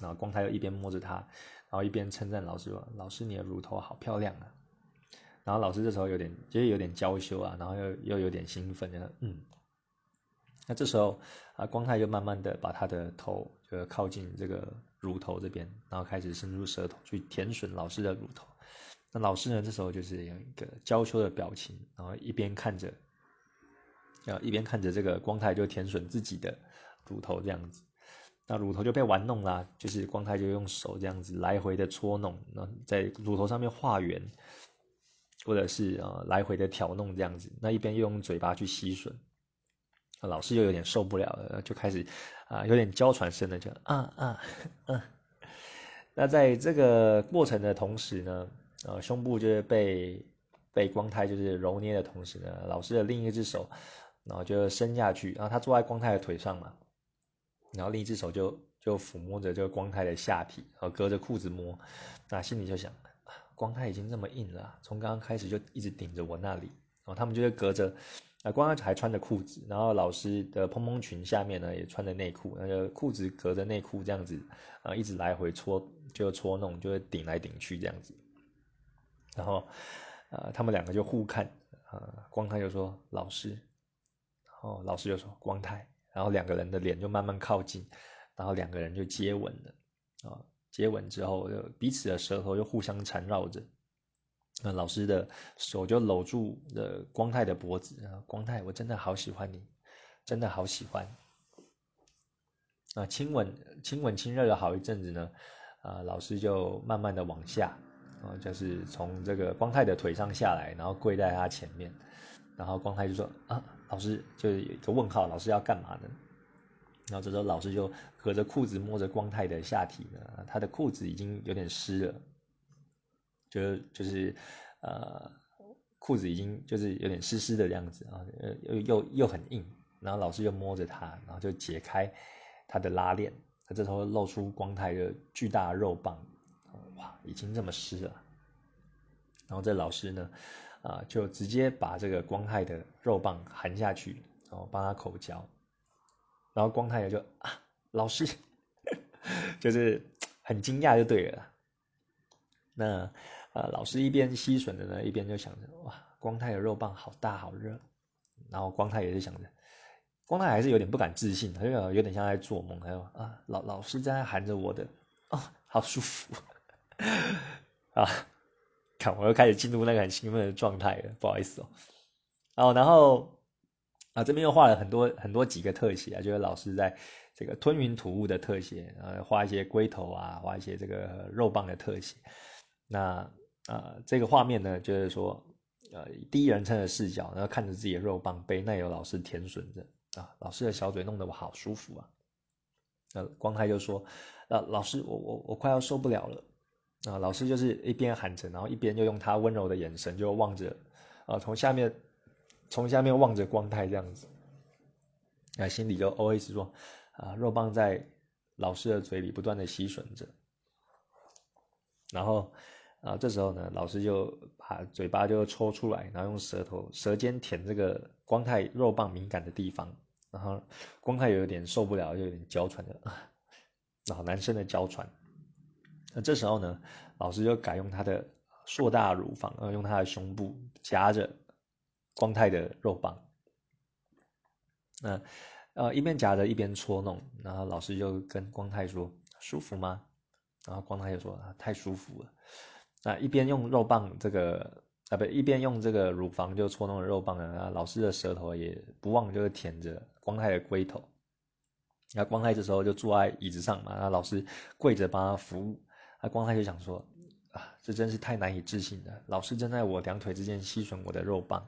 然后光太又一边摸着他，然后一边称赞老师说：“老师你的乳头好漂亮啊！”然后老师这时候有点娇羞啊，然后又有点兴奋，就嗯。那这时候光太就慢慢的把他的头就靠近这个乳头这边，然后开始伸出舌头去舔吮老师的乳头。那老师呢，这时候就是有一个娇羞的表情，然后一边看着这个光太就舔吮自己的乳头这样子。那乳头就被玩弄啦，就是光太就用手这样子来回的搓弄，然后在乳头上面画圆，或者是来回的挑弄这样子。那一边又用嘴巴去吸吮。老师又有点受不了了，就开始有点娇喘声了，就那在这个过程的同时呢，胸部就是被光太就是揉捏的同时呢，老师的另一只手然后就伸下去，然后他坐在光太的腿上嘛，然后另一只手就抚摸着这个光太的下体，然后隔着裤子摸，那心里就想，光太已经这么硬了，从刚刚开始就一直顶着我那里，然后他们就是隔着。光太还穿着裤子，然后老师的蓬蓬裙下面呢也穿着内裤，那个裤子隔着内裤这样子，一直来回搓弄，就会顶来顶去这样子。然后他们两个就互看，光太就说老师，然后老师就说光太，然后两个人的脸就慢慢靠近，然后两个人就接吻了，接吻之后就彼此的舌头就互相缠绕着。那老师的手就搂住了光太的脖子，光太，我真的好喜欢你，真的好喜欢。亲吻亲热了好一阵子呢，老师就慢慢的往下，就是从这个光太的腿上下来，然后跪在他前面，然后光太就说老师就是有一个问号，老师要干嘛呢？然后这时候老师就隔着裤子摸着光太的下体呢，他的裤子已经有点湿了。就是裤子已经就是有点湿湿的样子啊，又很硬，然后老师就摸着他，然后就解开他的拉链，他这时候露出光太的巨大的肉棒，哇，已经这么湿了。然后这老师呢，就直接把这个光太的肉棒含下去，然后帮他口交，然后光太就老师就是很惊讶就对了。那老师一边吸吮的呢，一边就想着哇，光太的肉棒好大好热，然后光太也是想着，光太还是有点不敢置信，他就有点像在做梦，还有老师在含着我的，好舒服啊！看我又开始进入那个很兴奋的状态了，不好意思哦。哦，然后啊这边又画了很多几个特写啊，就是老师在这个吞云吐雾的特写，画一些龟头啊，画一些这个肉棒的特写。那这个画面呢，就是说第一人称的视角，然后看着自己的肉棒被奶油老师舔吮着啊，老师的小嘴弄得我好舒服啊。光太就说老师我快要受不了了啊，老师就是一边喊着，然后一边就用他温柔的眼神就望着从下面望着光太这样子，心里就 OS 说肉棒在老师的嘴里不断的吸吮着，然后这时候呢，老师就把嘴巴就抽出来，然后用舌尖舔这个光太肉棒敏感的地方，然后光太有点受不了，就有点娇喘的，老男生的娇喘。那这时候呢，老师就改用他的硕大乳房，用他的胸部夹着光太的肉棒，一边夹着一边搓弄，然后老师就跟光太说：“舒服吗？”然后光太就说：“太舒服了。”一边用肉棒这个一边用这个乳房就搓弄的肉棒呢，老师的舌头也不忘就是舔着光太的龟头。那光太这时候就坐在椅子上嘛，那老师跪着帮他服务。光太就想说这真是太难以置信了，老师正在我两腿之间吸吮我的肉棒。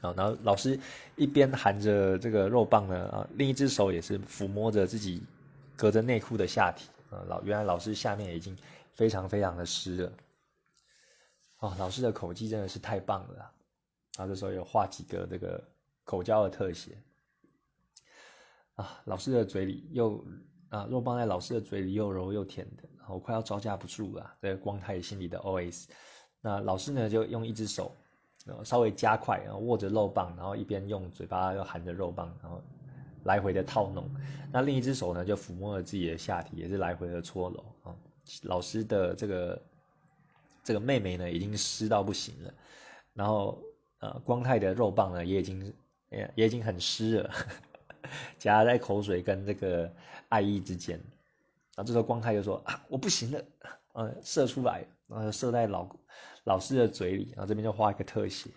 然后老师一边含着这个肉棒呢，另一只手也是抚摸着自己隔着内裤的下体。原来老师下面已经非常非常的湿了。老师的口技真的是太棒了啦。然后这时候有画几个这个口交的特写。老师的嘴里又肉棒在老师的嘴里又柔又甜的，我快要招架不住了，这个光太心里的 OS。 那老师呢就用一只手稍微加快，然后握着肉棒，然后一边用嘴巴又含着肉棒，然后来回的套弄。那另一只手呢就抚摸了自己的下体，也是来回的搓揉。老师的这个妹妹呢已经湿到不行了，然后光太的肉棒呢也已经很湿了，夹在口水跟这个爱意之间。然后这时候光太就说我不行了，射出来，然后射在老师的嘴里。然后这边就画一个特写，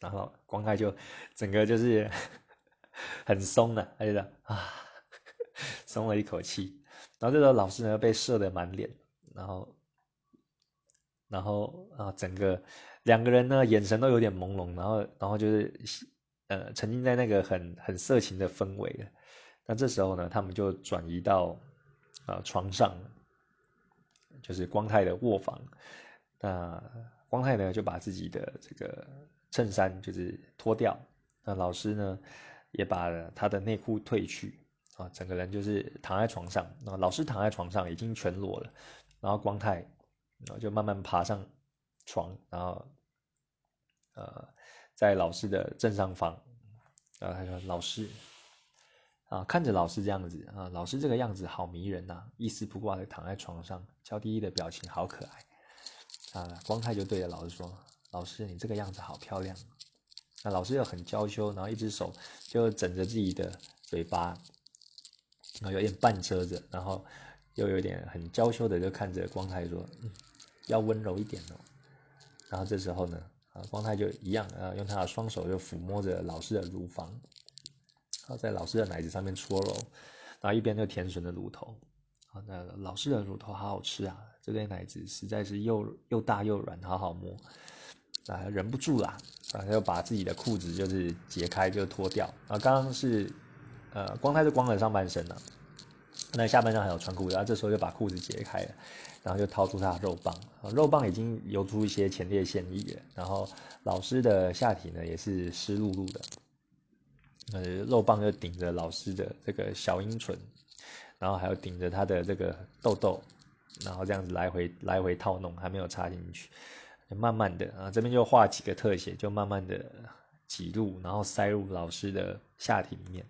然后光太就整个就是很松了，他觉得松了一口气。然后这时候老师呢被射得满脸，然后整个两个人呢眼神都有点朦胧，然后就是沉浸在那个很色情的氛围了。那这时候呢，他们就转移到床上了，就是光太的卧房。那光太呢就把自己的这个衬衫就是脱掉，那老师呢也把他的内裤褪去，整个人就是躺在床上。然后老师躺在床上已经全裸了，然后光太就慢慢爬上床，然后在老师的正上方。然后他说：“老师看着老师这样子老师这个样子好迷人啊，一丝不挂的躺在床上，娇滴滴的表情好可爱光太就对着老师说：“老师你这个样子好漂亮。”那老师又很娇羞，然后一只手就枕着自己的嘴巴，然后有点半遮着，然后又有点很娇羞的就看着光太说：“要温柔一点哦。”然后这时候呢，光太就一样用他的双手就抚摸着老师的乳房，然后在老师的奶子上面搓揉，然后一边就舔吮的乳头。那老师的乳头好好吃啊，这对奶子实在是又大又软，好好摸。忍不住啦，他就把自己的裤子就是解开就脱掉。刚刚是光太是光了上半身了，那下半身还有穿裤子，这时候就把裤子解开了，然后就掏出他的肉棒，肉棒已经流出一些前列腺液了，然后老师的下体呢也是湿漉漉的，肉棒就顶着老师的这个小阴唇，然后还有顶着他的这个痘痘，然后这样子来回套弄，还没有插进去，就慢慢的这边就画几个特写，就慢慢的挤入，然后塞入老师的下体里面。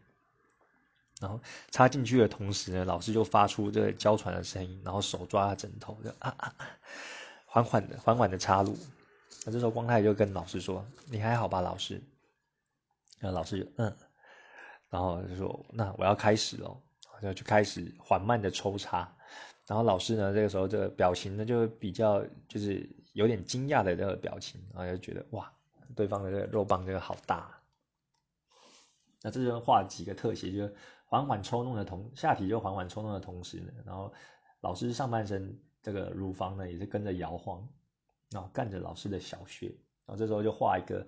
然后插进去的同时呢，老师就发出这个娇喘的声音，然后手抓着枕头就缓缓的插入。那这时候光太就跟老师说：“你还好吧，老师？”那老师就然后就说：“那我要开始咯。”然后就开始缓慢的抽插。然后老师呢这个时候这个表情呢就比较就是有点惊讶的这个表情，然后就觉得哇对方的这个肉棒这个好大、啊。那这就画几个特写，就缓缓抽弄的下体就缓缓抽弄的同时呢，然后老师上半身这个乳房呢也是跟着摇晃，然后干着老师的小穴，然后这时候就画一个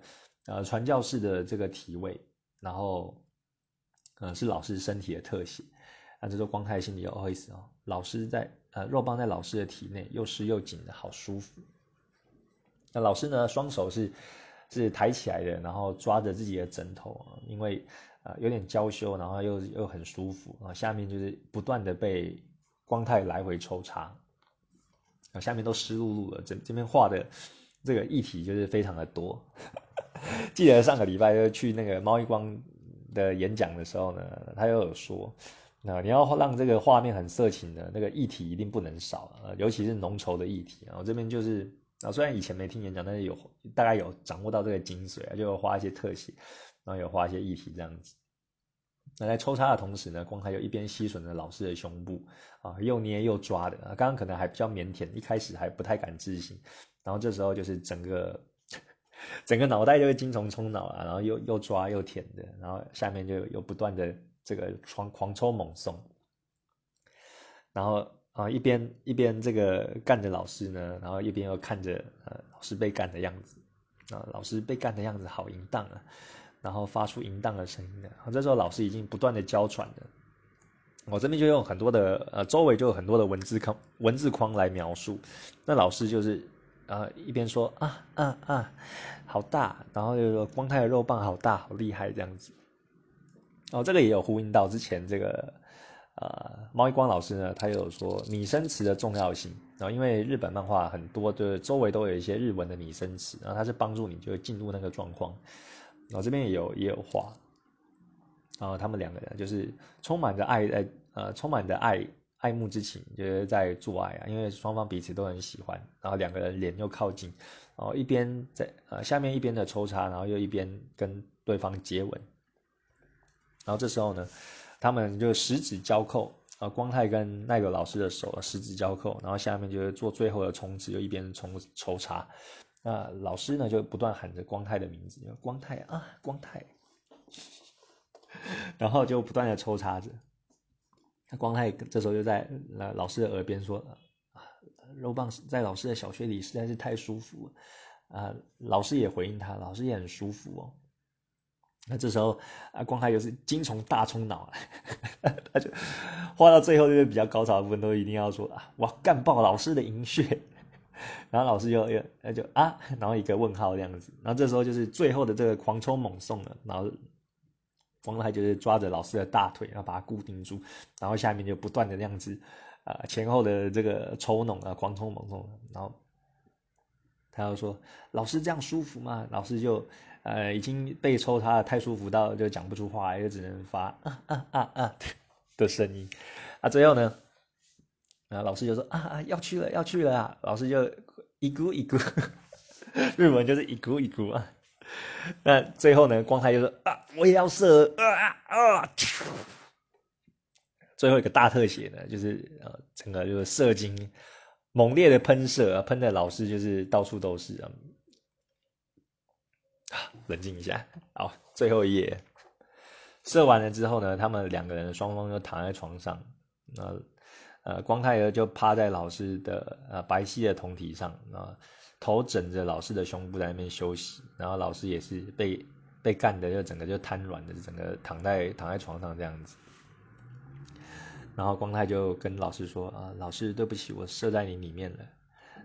传教士的这个体位，然后是老师身体的特写。那这时候光太心里有 OS 哦，老师在肉棒在老师的体内又湿又紧的好舒服。那老师呢双手是抬起来的，然后抓着自己的枕头，因为有点娇羞，然后又很舒服，然后下面就是不断的被光太来回抽插，然后下面都湿漉漉了，这边画的这个液体就是非常的多。记得上个礼拜就去那个猫一光的演讲的时候呢，他又有说，那你要让这个画面很色情的，那个液体一定不能少，尤其是浓稠的液体。然后这边就是虽然以前没听演讲，但是有大概有掌握到这个精髓，就有画一些特写，然后有画一些液体这样子。那在抽插的同时呢，光太又一边吸吮着老师的胸部啊，又捏又抓的。刚刚可能还比较腼腆，一开始还不太敢置信，然后这时候就是整个脑袋就是精虫充脑了，然后又抓又舔的，然后下面就有不断的这个狂抽猛送，然后。一边这个干着老师呢，然后一边又看着老师被干的样子，老师被干的样子好淫荡啊，然后发出淫荡的声音啊。然后这时候老师已经不断的娇喘了，我这边就用很多的周围就有很多的文字框来描述。那老师就是一边说啊好大，然后就说光太的肉棒好大好厉害这样子。哦，这个也有呼应到之前这个。猫一光老师呢，他有说拟声词的重要性，然后因为日本漫画很多就是周围都有一些日文的拟声词，然后它是帮助你就进入那个状况。然后这边也有画，然后他们两个人就是充满着爱，爱慕之情，就是在做爱啊，因为双方彼此都很喜欢，然后两个人脸又靠近，然后一边在下面一边的抽插，然后又一边跟对方接吻，然后这时候呢。他们就十指交扣，光太跟奈友老师的手十指交扣，然后下面就是做最后的冲刺，就一边抽插。那老师呢就不断喊着光太的名字，光太啊光太，然后就不断的抽插着。光太这时候就在老师的耳边说：“肉棒在老师的小穴里实在是太舒服了。”老师也回应他，老师也很舒服哦。那这时候光太就是精虫大冲脑，他就画到最后就是比较高潮的部分都一定要说我要干爆老师的淫穴，然后老师就然后一个问号这样子，然后这时候就是最后的这个狂抽猛送了，然后光太就是抓着老师的大腿，然后把它固定住，然后下面就不断的那样子前后的这个抽弄狂抽猛送，然后他就说老师这样舒服吗？老师就。已经被抽插太舒服到就讲不出话，也只能发的声音。最后呢，老师就说要去了啊！老师就一咕一咕，日文就是一咕一咕啊。那最后呢，光太就说我也要射！最后一个大特写呢，就是整个就是射精，猛烈的喷射，喷的老师就是到处都是啊。冷静一下，好，最后一页射完了之后呢，他们两个人双方就躺在床上，光太儿就趴在老师的白皙的胴体上，头枕着老师的胸部在那边休息，然后老师也是被干的就整个就瘫软的，整个躺在床上这样子。然后光太就跟老师说老师对不起，我射在你里面了。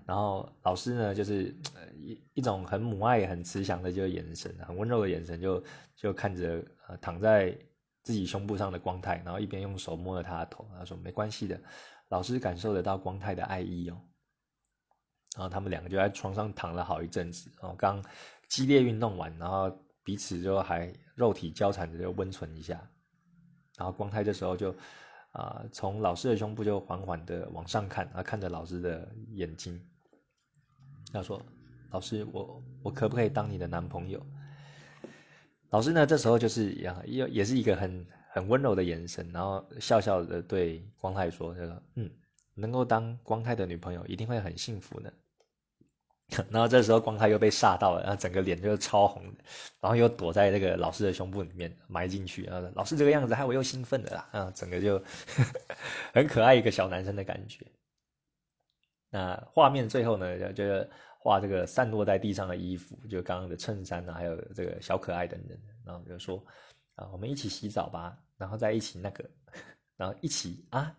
然后老师呢，就是一种很母爱、很慈祥的就眼神，很温柔的眼神就看着躺在自己胸部上的光太，然后一边用手摸着他的头，他说没关系的，老师感受得到光太的爱意哦。然后他们两个就在床上躺了好一阵子，然后刚激烈运动完，然后彼此就还肉体交缠着就温存一下，然后光太这时候就。从老师的胸部就缓缓的往上看，看着老师的眼睛，他说：“老师，我可不可以当你的男朋友？”老师呢，这时候就是也是一个很温柔的眼神，然后笑笑的对光太说：“他说，能够当光太的女朋友，一定会很幸福呢。”然后这时候光太又被吓到了，然后整个脸就超红的，然后又躲在那个老师的胸部里面埋进去，然后老师这个样子害我又兴奋了啦，然后整个就很可爱一个小男生的感觉。那画面最后呢就画这个散落在地上的衣服，就刚刚的衬衫啊，还有这个小可爱等等，然后就说啊，我们一起洗澡吧，然后再一起那个，然后一起啊，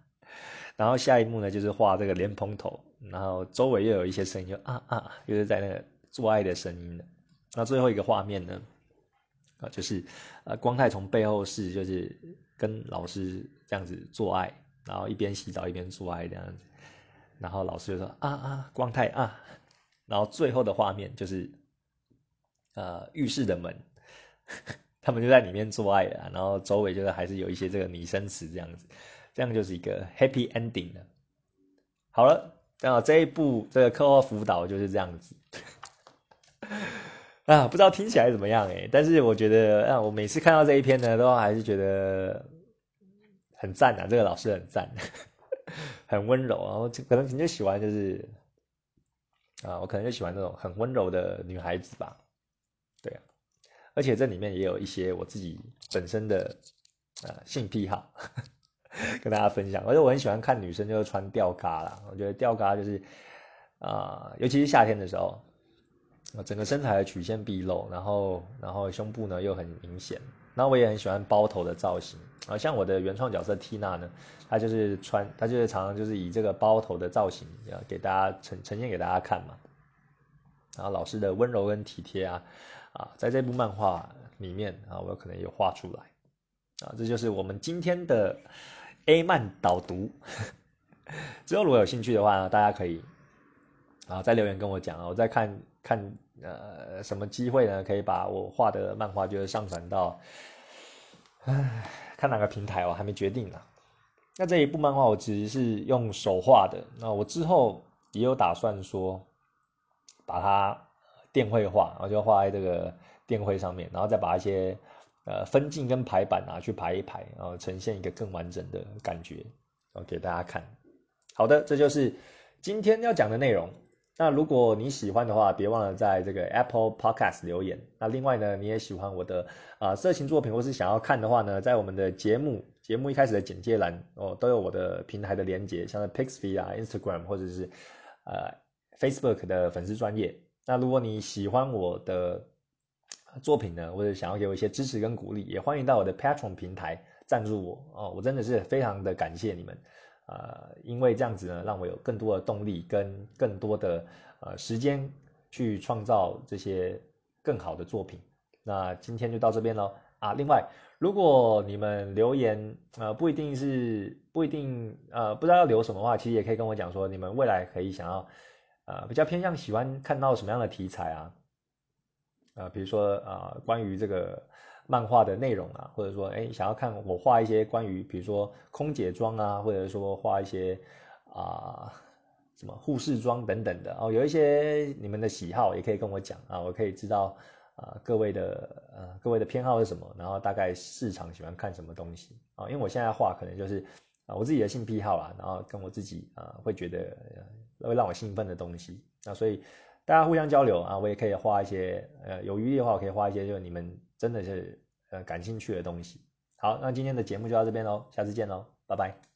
然后下一幕呢就是画这个莲蓬头，然后周围又有一些声音，就啊啊，又是在那个做爱的声音的。那最后一个画面呢，就是光太从背后是就是跟老师这样子做爱，然后一边洗澡一边做爱这样子，然后老师就说啊啊，光太啊，然后最后的画面就是浴室的门。他们就在里面做爱了，然后周围就是还是有一些这个拟声词这样子，这样就是一个 happy ending 了。好了，那这一部这个课后辅导就是这样子。啊，不知道听起来怎么样欸，但是我觉得啊，我每次看到这一篇呢，都还是觉得很赞啊，这个老师很赞，很温柔，然后可能你就喜欢就是啊，我可能就喜欢那种很温柔的女孩子吧，对啊。而且这里面也有一些我自己本身的性癖好跟大家分享。而且我很喜欢看女生就是穿吊嘎啦，我觉得吊嘎就是尤其是夏天的时候，整个身材的曲线毕露，然后胸部呢又很明显。然后我也很喜欢包头的造型，像我的原创角色 Tina 呢，她就是常常就是以这个包头的造型给大家呈现给大家看嘛。然后老师的温柔跟体贴啊，在这部漫画里面啊，我有可能有画出来啊，这就是我们今天的 A 漫导读。之后如果有兴趣的话呢，大家可以啊在留言跟我讲啊，我再看看什么机会呢，可以把我画的漫画就是上传到，看哪个平台我还没决定呢。那这一部漫画我其实是用手画的，那我之后也有打算说把它电绘画，然后就画在这个电绘上面，然后再把一些分镜跟排版去排一排，然后呈现一个更完整的感觉，然后给大家看。好的，这就是今天要讲的内容。那如果你喜欢的话，别忘了在这个 Apple Podcast 留言。那另外呢，你也喜欢我的色情作品或是想要看的话呢，在我们的节目一开始的简介栏都有我的平台的连结，像是 Pixiv 啊、Instagram 或者是Facebook 的粉丝专页。那如果你喜欢我的作品呢，或者想要给我一些支持跟鼓励，也欢迎到我的 Patreon 平台赞助我我真的是非常的感谢你们因为这样子呢，让我有更多的动力跟更多的时间去创造这些更好的作品。那今天就到这边咯啊。另外，如果你们留言不知道要留什么的话，其实也可以跟我讲说你们未来可以想要比较偏向喜欢看到什么样的题材啊？比如说关于这个漫画的内容啊，或者说想要看我画一些关于比如说空姐装啊，或者说画一些什么护士装等等的有一些你们的喜好也可以跟我讲啊，我可以知道各位的偏好是什么，然后大概市场喜欢看什么东西啊？因为我现在画可能就是我自己的性癖好啦，然后跟我自己会觉得会让我兴奋的东西，那所以大家互相交流啊，我也可以画一些有余力的话，我可以画一些就是你们真的是感兴趣的东西。好，那今天的节目就到这边咯，下次见咯，拜拜。